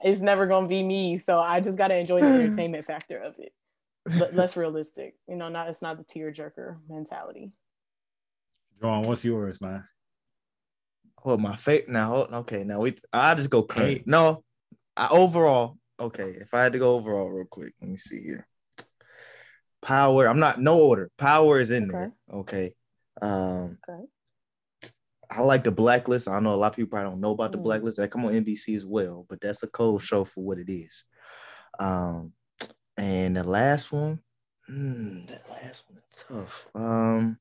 it's never going to be me. So I just got to enjoy the entertainment factor of it. But less realistic. You know, not it's not the tearjerker mentality. John, what's yours, man? Hold my favorite now. Hold, okay, now we. I just go current. Hey. No, I overall. Okay, if I had to go overall real quick, let me see here. Power. I'm not no order. Power is in okay. there. Okay. Um, okay. I like The Blacklist. I know a lot of people probably don't know about The mm. Blacklist. That come on N B C as well, but that's a cold show for what it is. Um, and the last one. Mm, that last one is tough. Um.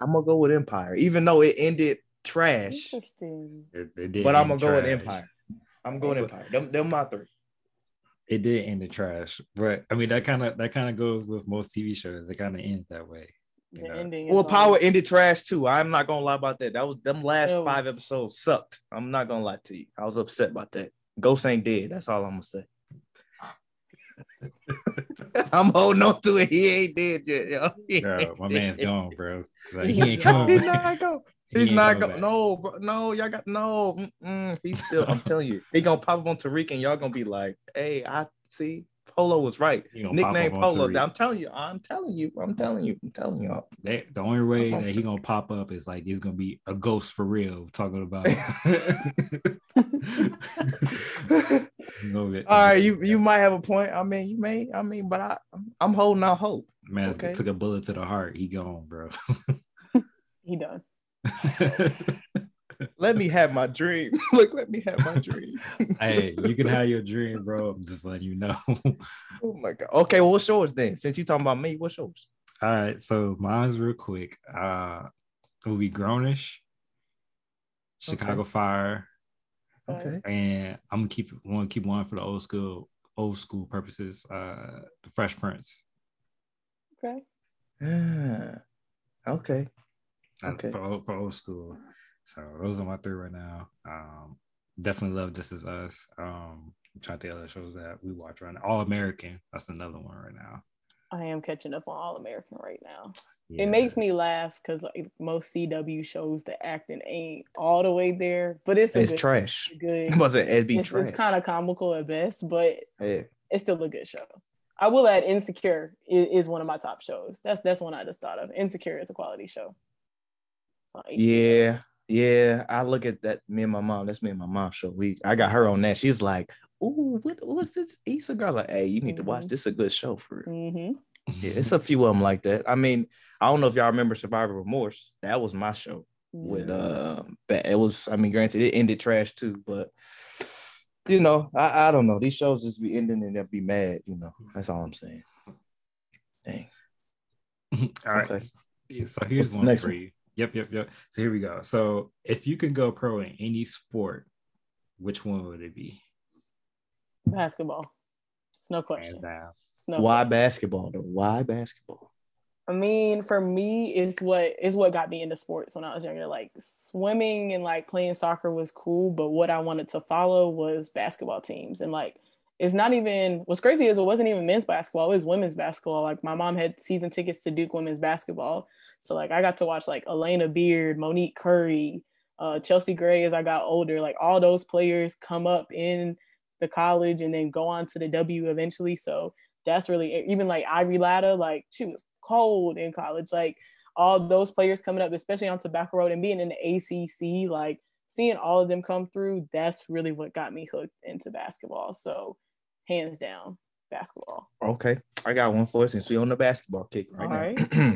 I'm gonna go with Empire, even though it ended trash. Interesting. It, it did but I'm gonna trash. go with Empire. I'm going Empire. Them, them my three. It did end in trash, but I mean that kind of that kind of goes with most T V shows. It kind of ends that way. The know? ending. Well, Power always... ended trash too. I'm not gonna lie about that. That was them last was... five episodes sucked. I'm not gonna lie to you. I was upset about that. Ghost ain't dead. That's all I'm gonna say. I'm holding on to it. He ain't dead yet, yo. Bro, my man's gone, bro. Like, he ain't coming. He's not going. He's he not going. Go. No, bro. No, y'all got no. Mm-mm. He's still. I'm telling you, he gonna pop up on Tariq, and y'all gonna be like, "Hey, I see. Polo was right. Nickname Polo." I'm telling you. I'm telling you. I'm telling you. I'm telling y'all. That, the only way that he gonna pop up is like it's gonna be a ghost for real talking about. All right, you you might have a point. I mean, you may. I mean, but I I'm holding out hope. Man, okay? Took a bullet to the heart. He gone, bro. He done. Let me have my dream. Look, let me have my dream. Hey, you can have your dream, bro. I'm just letting you know. Oh my god. Okay, well, what's yours then? Since you talking about me, what's yours? All right, so mine's real quick. Uh, it will be Grownish, Chicago okay. Fire. Okay. And I'm gonna keep want to keep one for the old school, old school purposes. Uh, the Fresh Prince. Okay. Yeah. Okay. Uh, okay. For, for old school. So those are my three right now. Um, definitely love This Is Us. Um, I'm trying to think of other shows that we watch right now. All American. That's another one right now. I am catching up on All American right now. Yeah. It makes me laugh because like most C W shows, the acting ain't all the way there, but it's a it's good, trash. Good. It wasn't it'd be it's, trash. It's kind of comical at best, but yeah. It's still a good show. I will add Insecure is, is one of my top shows. That's that's one I just thought of. Insecure is a quality show. Yeah, yeah. I look at that. Me and my mom. That's me and my mom's show. We I got her on that. She's like, "Ooh, what what's this Issa girl?" I was like, "Hey, you need mm-hmm. to watch. This is a good show for real." Mm-hmm. Yeah, it's a few of them like that. I mean, I don't know if y'all remember Survivor Remorse. That was my show. Yeah. With uh, it was. I mean, granted, it ended trash too, but you know, I, I don't know. These shows just be ending and they'll be mad. You know, that's all I'm saying. Dang. All right. Okay. Yeah, so here's What's one for you. One? Yep, yep, yep. So here we go. So if you could go pro in any sport, which one would it be? Basketball. It's no question. No Why problem. basketball? Though? Why basketball? I mean, for me, it's what is what got me into sports when I was younger. Like swimming and like playing soccer was cool, but what I wanted to follow was basketball teams. And like, it's not even what's crazy is it wasn't even men's basketball; it was women's basketball. Like my mom had season tickets to Duke women's basketball, so like I got to watch like Elena Beard, Monique Curry, uh, Chelsea Gray as I got older. Like all those players come up in the college and then go on to the W eventually. So. That's really even like Ivy Latta, like she was cold in college. Like all those players coming up, especially on Tobacco Road and being in the A C C, like seeing all of them come through, that's really what got me hooked into basketball. So hands down, basketball. Okay. I got one for us since we're on the basketball kick right all now. Right.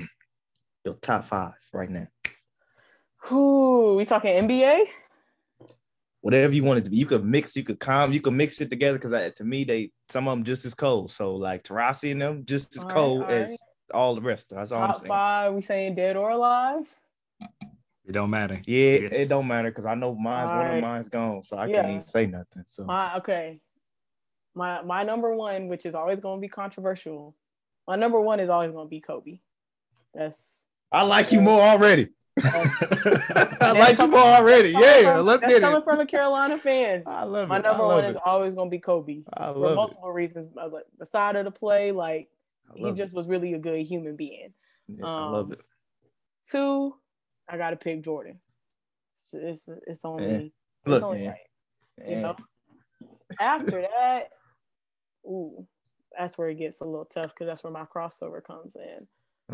Your top five right now. Who we talking N B A? whatever you want it to be. You could mix, you could calm, you could mix it together, because to me, they some of them just as cold. So like Tarasi and them just as all cold right, all as right. all the rest. That's all Top I'm saying. Five, we saying dead or alive? It don't matter. Yeah, yeah. It don't matter, because I know mine's all one right. of mine's gone, so I yeah. can't even say nothing. So my, okay, my my number one, which is always going to be controversial. My number one is always going to be Kobe. That's I like you more already. I like you more already. Yeah, from, let's get it. That's coming from a Carolina fan. I love it. My number one it. is always going to be Kobe I love for multiple it. reasons. Beside of the play, like he just it. was really a good human being. Yeah, um, I love it. Two, I got to pick Jordan. It's it's, it's only yeah. it's look, only man. right. You yeah. know. After that, ooh, that's where it gets a little tough, because that's where my crossover comes in.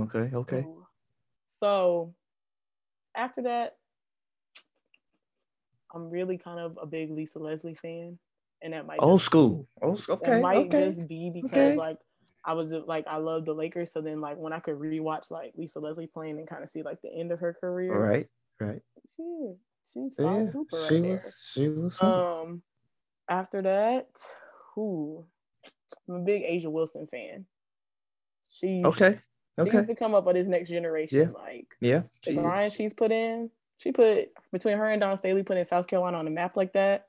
Okay. Okay. Ooh. So after that, I'm really kind of a big Lisa Leslie fan, and that might old just, school. Old school. Okay. It might okay. just be because okay. like I was like I loved the Lakers, so then like when I could rewatch like Lisa Leslie playing and kind of see like the end of her career. Right. Right. She she saw yeah, Cooper right she there. was she was um after that, who I'm a big Asia Wilson fan. She's okay. Okay. She needs to come up with this next generation. Yeah. Like, yeah. the grind she's put in, she put between her and Don Staley putting South Carolina on the map like that.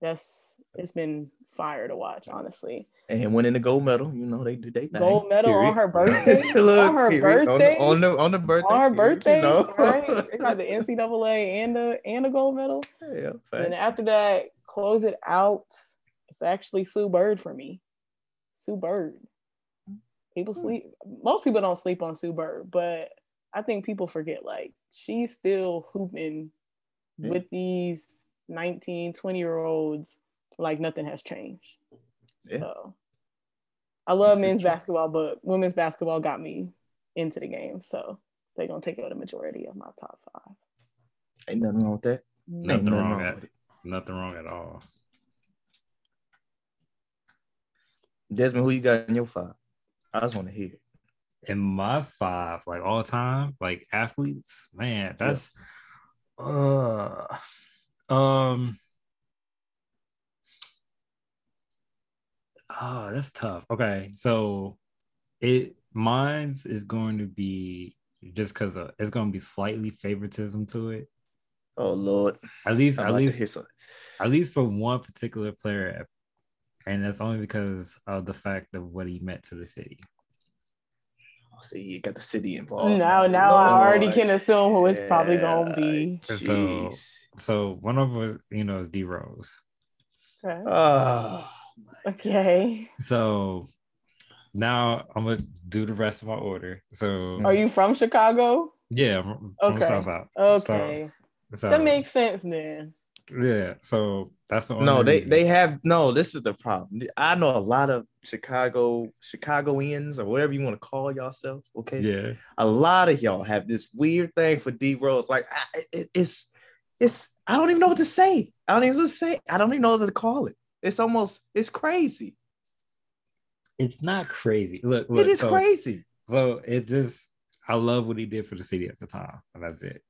That's it's been fire to watch, honestly. And winning the gold medal, you know, they do they thing. Gold medal period. on her birthday. Look, on her period. birthday. On the, on the on the birthday. On her birthday. You know? Right? They got the N C double A and the and the gold medal. Yeah. Fact. And after that, close it out. It's actually Sue Bird for me. Sue Bird. People sleep. Most people don't sleep on Sue Bird, but I think people forget, like, she's still hooping yeah. with these nineteen, twenty-year-olds like nothing has changed. Yeah. So I love men's basketball, but women's basketball got me into the game. So they're going to take out the majority of my top five. Ain't nothing wrong with that. Nothing, nothing wrong, wrong at, with it. Nothing wrong at all. Desmond, who you got in your five? I just want to hear. In my five, like all time, like athletes, man, that's yeah. uh um oh, that's tough. Okay, so it mine's is going to be just because uh, it's going to be slightly favoritism to it. Oh Lord, at least I'd at like least to hear something. At least for one particular player. At And that's only because of the fact of what he meant to the city. Oh, see, you got the city involved. Now, now Lord. I already can assume who it's yeah. probably going to be. So, so one of them, you know, is D-Rose. Okay. Oh, okay. So now I'm going to do the rest of my order. So, are you from Chicago? Yeah, I'm from okay. Southside. Okay. So, so. That makes sense then. Yeah, so that's the only no. They reason. they have no. This is the problem. I know a lot of Chicago Chicagoans or whatever you want to call yourself. Okay, yeah. A lot of y'all have this weird thing for D Rose. Like I, it, it's it's. I don't even know what to say. I don't even know what to say. I don't even know what to call it. It's almost. It's crazy. It's not crazy. Look, look it is so, crazy. So it just. I love what he did for the city at the time, and that's it.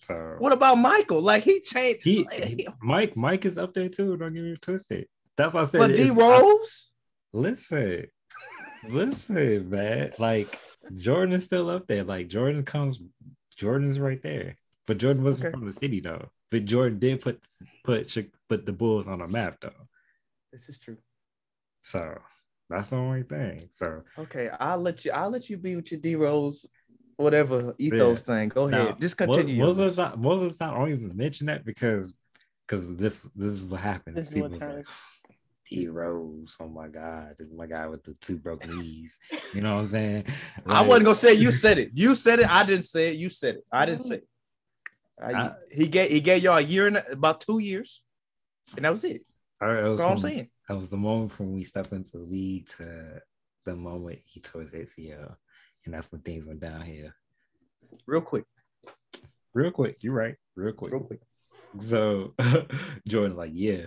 So what about Michael? Like he changed. He, he Mike Mike is up there too. Don't get me twisted. That's why I said. But D Rose. Listen, listen, man. Like Jordan is still up there. Like Jordan comes. Jordan's right there. But Jordan wasn't okay. from the city though. But Jordan did put put put the Bulls on a map though. This is true. So that's the only thing. So okay, I'll let you. I'll let you be with your D Rose. Whatever ethos yeah. thing, go now, ahead. Just continue. Most of the time, most of the time, I don't even mention that because because this this is what happens. People like, D Rose, oh my God, my guy with the two broke knees. You know what I'm saying? Like, I wasn't gonna say it. You said it. You said it. I didn't say it. You said it. I didn't say it. I, I, he gave he gave y'all a year and about two years, and that was it. All right, that was That's all I'm saying. That was the moment from when we stepped into the league to the moment he tore his A C L. And that's when things went down here. Real quick. Real quick. You're right. Real quick. Real quick. So Jordan's like, yeah.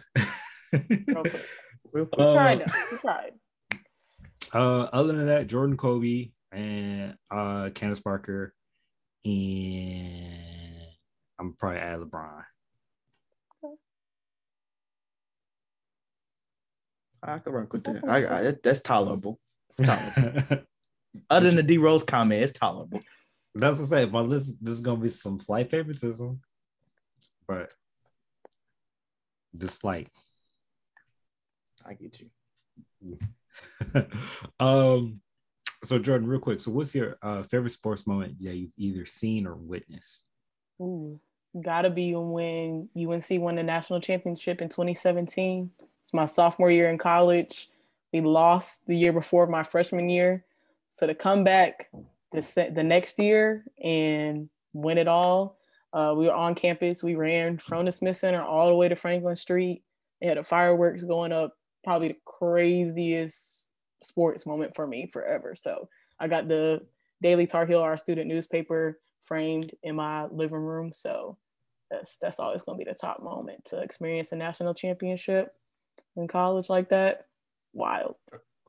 Real quick. Real quick. Uh, tried we tried. Uh, other than that, Jordan, Kobe, and uh, Candace Parker, and I'm probably at LeBron. Okay. I could rock with that. I, I that's tolerable. tolerable. Other than the D-Rose comment, it's tolerable. That's what I say. My list, this is gonna be some slight favoritism, but just like I get you. um. So Jordan, real quick. So, what's your uh, favorite sports moment that you've either seen or witnessed? Ooh, gotta be when U N C won the national championship in twenty seventeen. It's my sophomore year in college. We lost the year before my freshman year, so to come back the the next year and win it all. Uh, we were on campus. We ran from the Smith Center all the way to Franklin Street. They had the fireworks going up. Probably the craziest sports moment for me forever. So I got the Daily Tar Heel, our student newspaper, framed in my living room. So that's that's always going to be the top moment, to experience a national championship in college like that. Wild.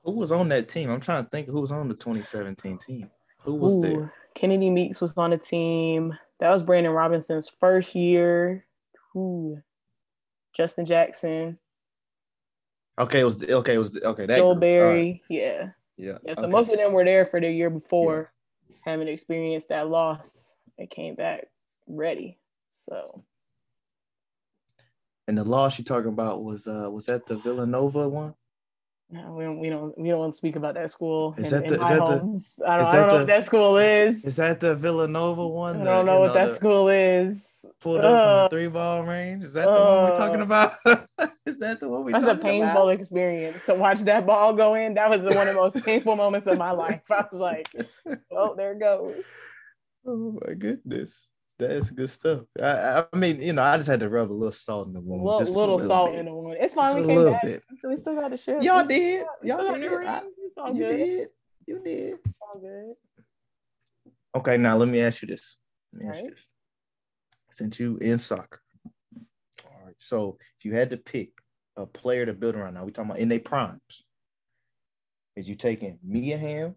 Who was on that team? I'm trying to think who was on the twenty seventeen team. Who was Ooh, there? Kennedy Meeks was on the team. That was Brandon Robinson's first year. Ooh. Justin Jackson. Okay, it was okay. It was okay. That Joel group. Berry, right. yeah, yeah. yeah so okay. Most of them were there for the year before, yeah. having experienced that loss. They came back ready. So, and the loss you're talking about was uh, was that the Villanova one? No, we don't. We don't. We don't speak about that school. Is in, that the? Is that homes. the I don't, I don't know the, what that school is. Is that the Villanova one? I don't the, know what know, that the, school is. Pulled up uh, from the three ball range. Is that uh, the one we're talking about? Is that the one we? That's a painful about? experience to watch that ball go in. That was the one of the most painful moments of my life. I was like, oh, there it goes. Oh my goodness. That's good stuff. I, I mean, you know, I just had to rub a little salt in the wound. Little, little, little salt bit. in the wound. It's fine. Just we came back. Bit. So we still got to share. Y'all did. Y'all did. I, you good. did. You did. It's all good. Okay, now let me ask you this. Let me all ask right. you this. Since you in soccer, all right. So if you had to pick a player to build around, now we talking about in their primes, is you taking Mia Hamm,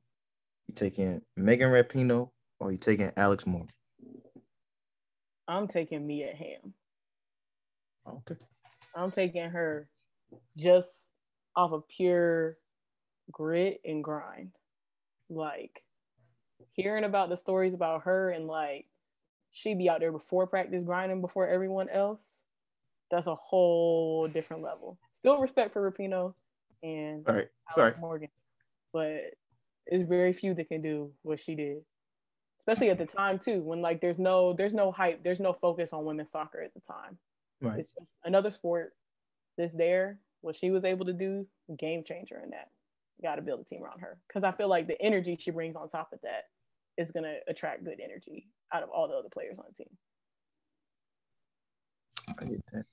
you taking Megan Rapinoe, or you taking Alex Morgan? I'm taking Mia Hamm. Okay. I'm taking her just off of pure grit and grind. Like, hearing about the stories about her and, like, she'd be out there before practice grinding before everyone else, that's a whole different level. Still respect for Rapinoe and All right. Alex All right. Morgan, but it's very few that can do what she did. Especially at the time too, when like there's no there's no hype, there's no focus on women's soccer at the time. Right. It's just another sport that's there. What she was able to do, game changer in that. You gotta build a team around her. Cause I feel like the energy she brings on top of that is gonna attract good energy out of all the other players on the team. I get that.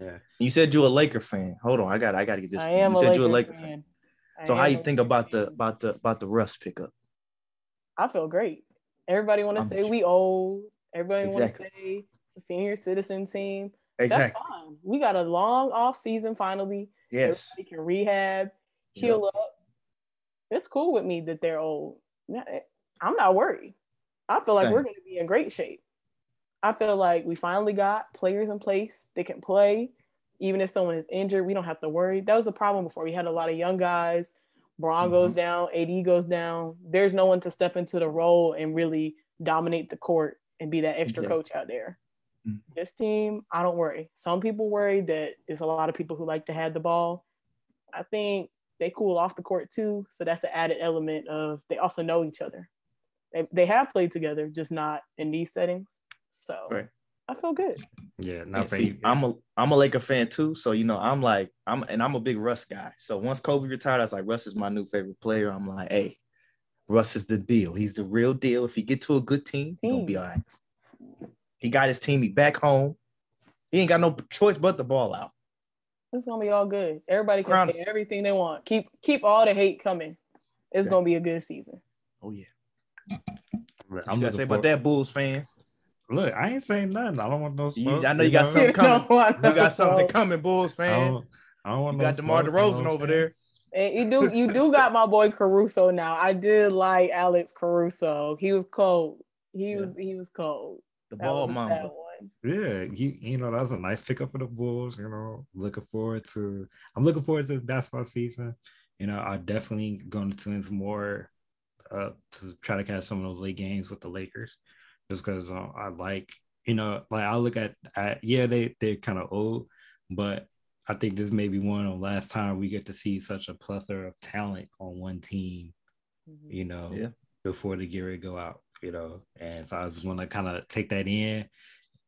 Yeah. You said you're a Laker fan. Hold on, I got I gotta get this. I am you a said you're a Laker fan. fan. So how you think Laker about fan. the about the about the Russ pickup? I feel great. Everybody want to say sure. we old. Everybody exactly. want to say it's a senior citizen team. Exactly. That's fine. We got a long off season finally. Yes. Everybody can rehab, heal yep. up. It's cool with me that they're old. I'm not worried. I feel like Same. we're going to be in great shape. I feel like we finally got players in place that can play. Even if someone is injured, we don't have to worry. That was the problem before. We had a lot of young guys. Braun mm-hmm. goes down, A D goes down. There's no one to step into the role and really dominate the court and be that extra exactly. coach out there. Mm-hmm. This team, I don't worry. Some people worry that there's a lot of people who like to have the ball. I think they cool off the court too, so that's the added element of they also know each other. They they have played together, just not in these settings. So right. I feel good. Yeah, not yeah, see, I'm a I'm a Laker fan too, so you know I'm like I'm and I'm a big Russ guy. So once Kobe retired, I was like, Russ is my new favorite player. I'm like, hey, Russ is the deal. He's the real deal. If he get to a good team, he's gonna be all right. He got his team. He back home. He ain't got no choice but the ball out. It's gonna be all good. Everybody can Crown say us. everything they want. Keep keep all the hate coming. It's yeah. gonna be a good season. Oh yeah. Right, I'm gonna say about that Bulls fan. Look, I ain't saying nothing. I don't want no smoke. You, I know you, you got know something coming. No, you got something coming, Bulls fan. I don't, I don't want you no got DeMar DeRozan over fan. there. And you do you do got my boy Caruso now. I did like Alex Caruso. He was cold. He yeah. was he was cold. The that ball mama. time. Yeah, you you know, that was a nice pickup for the Bulls. You know, looking forward to I'm looking forward to the basketball season. You know, I'm definitely going to tune into more uh, to try to catch some of those late games with the Lakers, just because um, I like, you know, like I look at, at yeah, they they're kind of old, but I think this may be one of the last time we get to see such a plethora of talent on one team, mm-hmm. you know, yeah. before the gear go out, you know. And so I just want to kind of take that in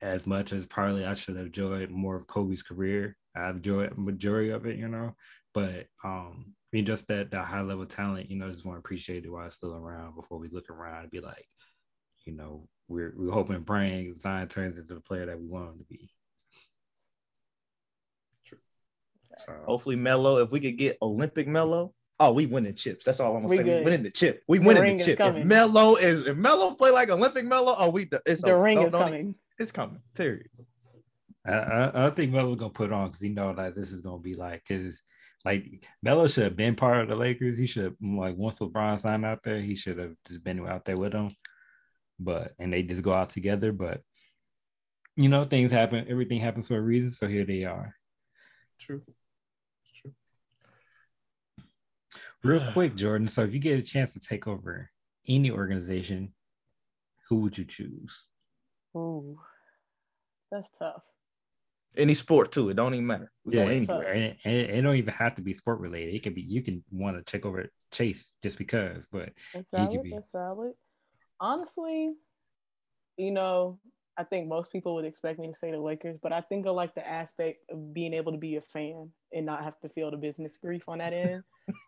as much as probably I should have enjoyed more of Kobe's career. I've enjoyed the majority of it, you know, but um, I mean, just that, that high level talent, you know, just want to appreciate it while it's still around before we look around and be like, you know, we're, we're hoping Brian Zion turns into the player that we want him to be. So. Hopefully Melo, if we could get Olympic Melo, oh, we winning chips. That's all I'm gonna say. We winning the chip. We winning the chip. If Melo is, if Melo play like Olympic Melo, oh, we it's the ring is coming. It's coming. Period. I, I, I think Melo's gonna put it on because he know that this is gonna be like his. Like Melo should have been part of the Lakers. He should have, like, once LeBron signed out there, he should have just been out there with him. But and they just go out together. But you know, things happen. Everything happens for a reason. So here they are. True. Real quick, Jordan, so if you get a chance to take over any organization, who would you choose? Ooh, that's tough. Any sport, too. It don't even matter. We yeah, go anywhere. And, and it don't even have to be sport-related. It could be, you can want to take over Chase just because, but... That's valid, be... that's valid. Honestly, you know, I think most people would expect me to say the Lakers, but I think I like the aspect of being able to be a fan and not have to feel the business grief on that end.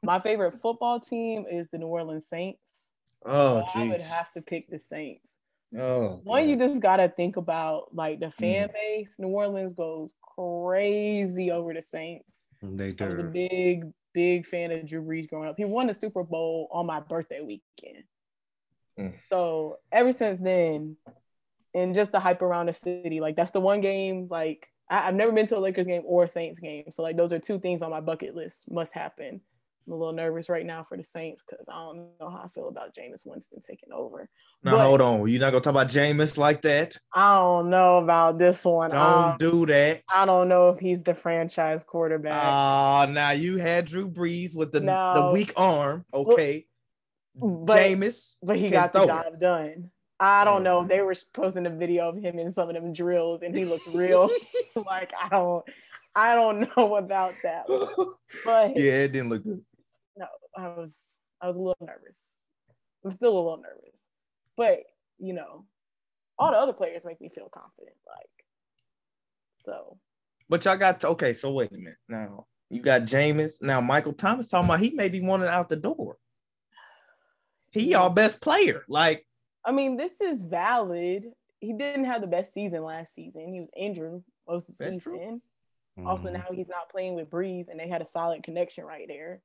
My favorite football team is the New Orleans Saints. Oh, so I would have to pick the Saints. Oh, one, you just got to think about, like, the fan mm. base. New Orleans goes crazy over the Saints. They do. I was a big, big fan of Drew Brees growing up. He won the Super Bowl on my birthday weekend. Mm. So ever since then, and just the hype around the city, like, that's the one game, like, I- I've never been to a Lakers game or a Saints game. So, like, those are two things on my bucket list must happen. I'm a little nervous right now for the Saints because I don't know how I feel about Jameis Winston taking over. Now, but hold on. You're not going to talk about Jameis like that? I don't know about this one. Don't um, do that. I don't know if he's the franchise quarterback. Oh, uh, now you had Drew Brees with the, now, the weak arm. Okay. But, Jameis. But he got the job it. done. I don't know. They were posting a video of him in some of them drills, and he looked real. Like, I don't I don't know about that. But yeah, it didn't look good. No, I was I was a little nervous. I'm still a little nervous. But, you know, all the other players make me feel confident. Like, so. But y'all got to, okay, so wait a minute. Now, you got Jameis. Now, Michael Thomas talking about he may be wanted out the door. He our best player. Like, I mean, this is valid. He didn't have the best season last season. He was injured most of the That's season. True. Also, mm-hmm. now he's not playing with Brees, and they had a solid connection right there.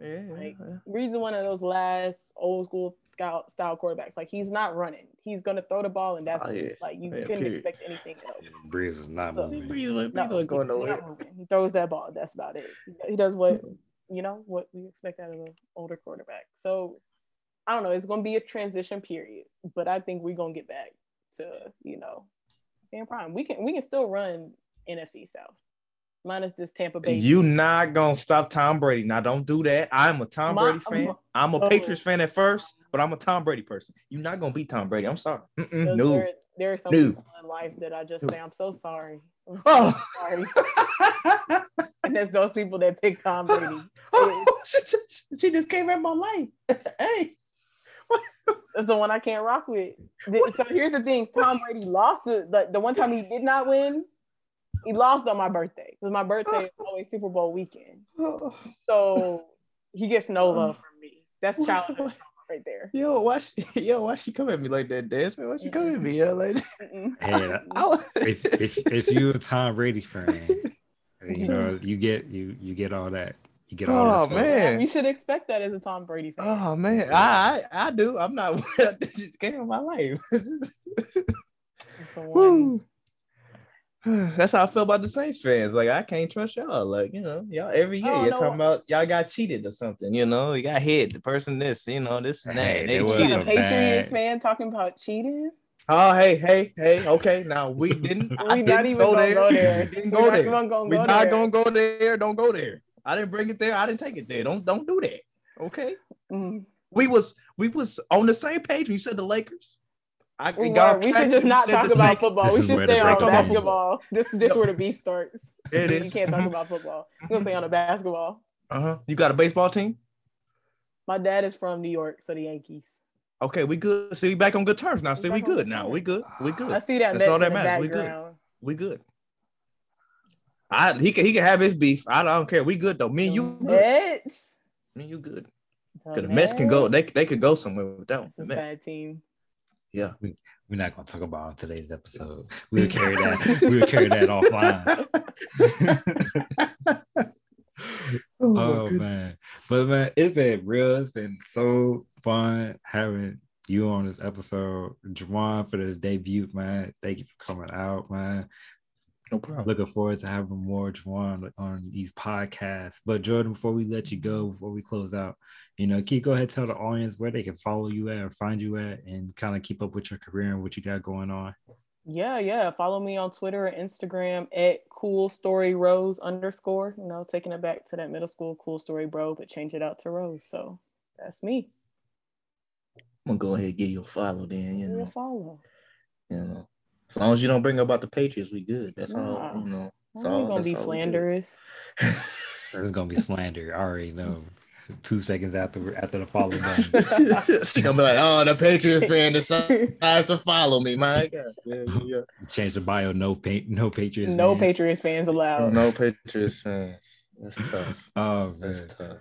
Yeah, like, Brees is one of those last old school scout style quarterbacks. Like, he's not running; he's gonna throw the ball, and that's oh, yeah. like you yeah, couldn't period. expect anything else. Brees is not so, moving. Brees no, not going nowhere. He throws that ball. That's about it. He does what you know what we expect out of an older quarterback. So. I don't know. It's going to be a transition period, but I think we're going to get back to, you know, damn prime. We can we can still run N F C South, minus this Tampa Bay. You not going to stop Tom Brady. Now, don't do that. I'm a Tom My, Brady fan. I'm a, I'm a Patriots fan at first, but I'm a Tom Brady person. You're not going to beat Tom Brady. I'm sorry. Mm-mm, no. There, there are some no. people in life that I just say, I'm so sorry. I'm so oh. sorry. And there's those people that pick Tom Brady. Oh, she, just, she just came at my life. Hey. That's the one I can't rock with. What? So here's the thing: Tom Brady lost the, the the one time he did not win. He lost on my birthday because my birthday is always Super Bowl weekend. So he gets no love from me. That's childish right there. Yo, why she, yo, why she come at me like that, Desmond? Why she Mm-mm. come at me? Yo, like, hey, if, if, if you're a Tom Brady fan, you know you get you you get all that. You get all oh man, yeah, you should expect that as a Tom Brady fan. Oh man, I I, I do. I'm not this is game of my life. That's how I feel about the Saints fans. Like, I can't trust y'all. Like, you know, y'all every year you're know. talking about y'all got cheated or something. You know, you got hit. The person this, you know, this and that. Hey, they was a Patriots bad. fan talking about cheating. Oh, hey, hey, hey. Okay, now we didn't. we didn't not even go there. go there. We didn't go there. We're not going to go, not there. Gonna go there. Don't go there. I didn't bring it there. I didn't take it there. Don't don't do that. Okay. Mm-hmm. We was we was on the same page when you said the Lakers. I we, got we should just not talk about Lakers. Football. This we should stay on basketball. This this no. where the beef starts. It is. You can't talk about football. We're gonna stay on the basketball. Uh huh. You got a baseball team? My dad is from New York, so the Yankees. Okay, we good. See, we back on good terms now. See, we good now. We good. We good. I see that. That's all that matters. We good. We good. I he can he can have his beef. I don't care. We good though. Me and you good. Me and you good. The Mets can go. They they could go somewhere with that one. It's a sad team. Yeah, we we're not gonna talk about it on today's episode. We'll carry that. we'll carry that offline. Oh, oh man, but man, it's been real. It's been so fun having you on this episode, Juwan, for this debut, man. Thank you for coming out, man. No problem. Looking forward to having more Juwan on these podcasts. But Jordan, before we let you go, before we close out, you know, can you go ahead and tell the audience where they can follow you at or find you at, and kind of keep up with your career and what you got going on? Yeah, yeah. Follow me on Twitter and Instagram at Cool Story Rose underscore. You know, taking it back to that middle school Cool Story Bro, but change it out to Rose. So that's me. I'm gonna go ahead and give you a follow then. You know, follow. You know, as long as you don't bring up about the Patriots, we good. That's no, all. You know, it's all gonna be slanderous. It's gonna be slander. I already know. Two seconds after after the follow button. She gonna be like, oh, the Patriot fan decides to follow me. My God. Yeah, yeah. Change the bio, no pa- no Patriots No fans. Patriots fans allowed. No Patriots fans. That's tough. Oh, man. That's tough.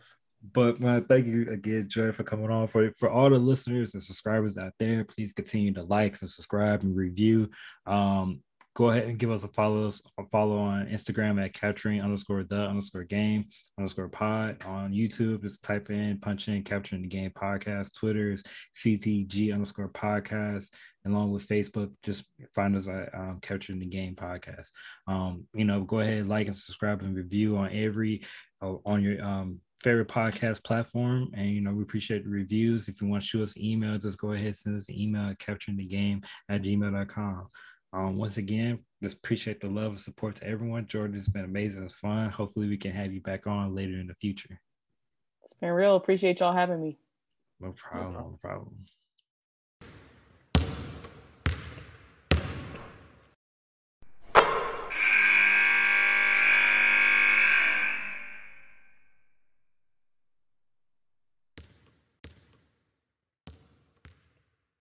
But man, thank you again, Jordan, for coming on. For for all the listeners and subscribers out there, please continue to like and subscribe and review. Um, Go ahead and give us a follow us a follow on Instagram at capturing underscore the underscore game underscore pod. On YouTube, just type in, punch in Capturing the Game Podcast. Twitter's C T G underscore podcast. Along with Facebook, just find us at um, Capturing the Game Podcast. Um, you know, go ahead, like and subscribe and review on every uh, on your um favorite podcast platform. And, you know, we appreciate the reviews. If you want to shoot us an email, just go ahead, send us an email at capturingthegame at gmail dot com. Um, once again, just appreciate the love and support to everyone. Jordan, it's been amazing. It's fun. Hopefully we can have you back on later in the future. It's been real. Appreciate y'all having me. No problem. No problem.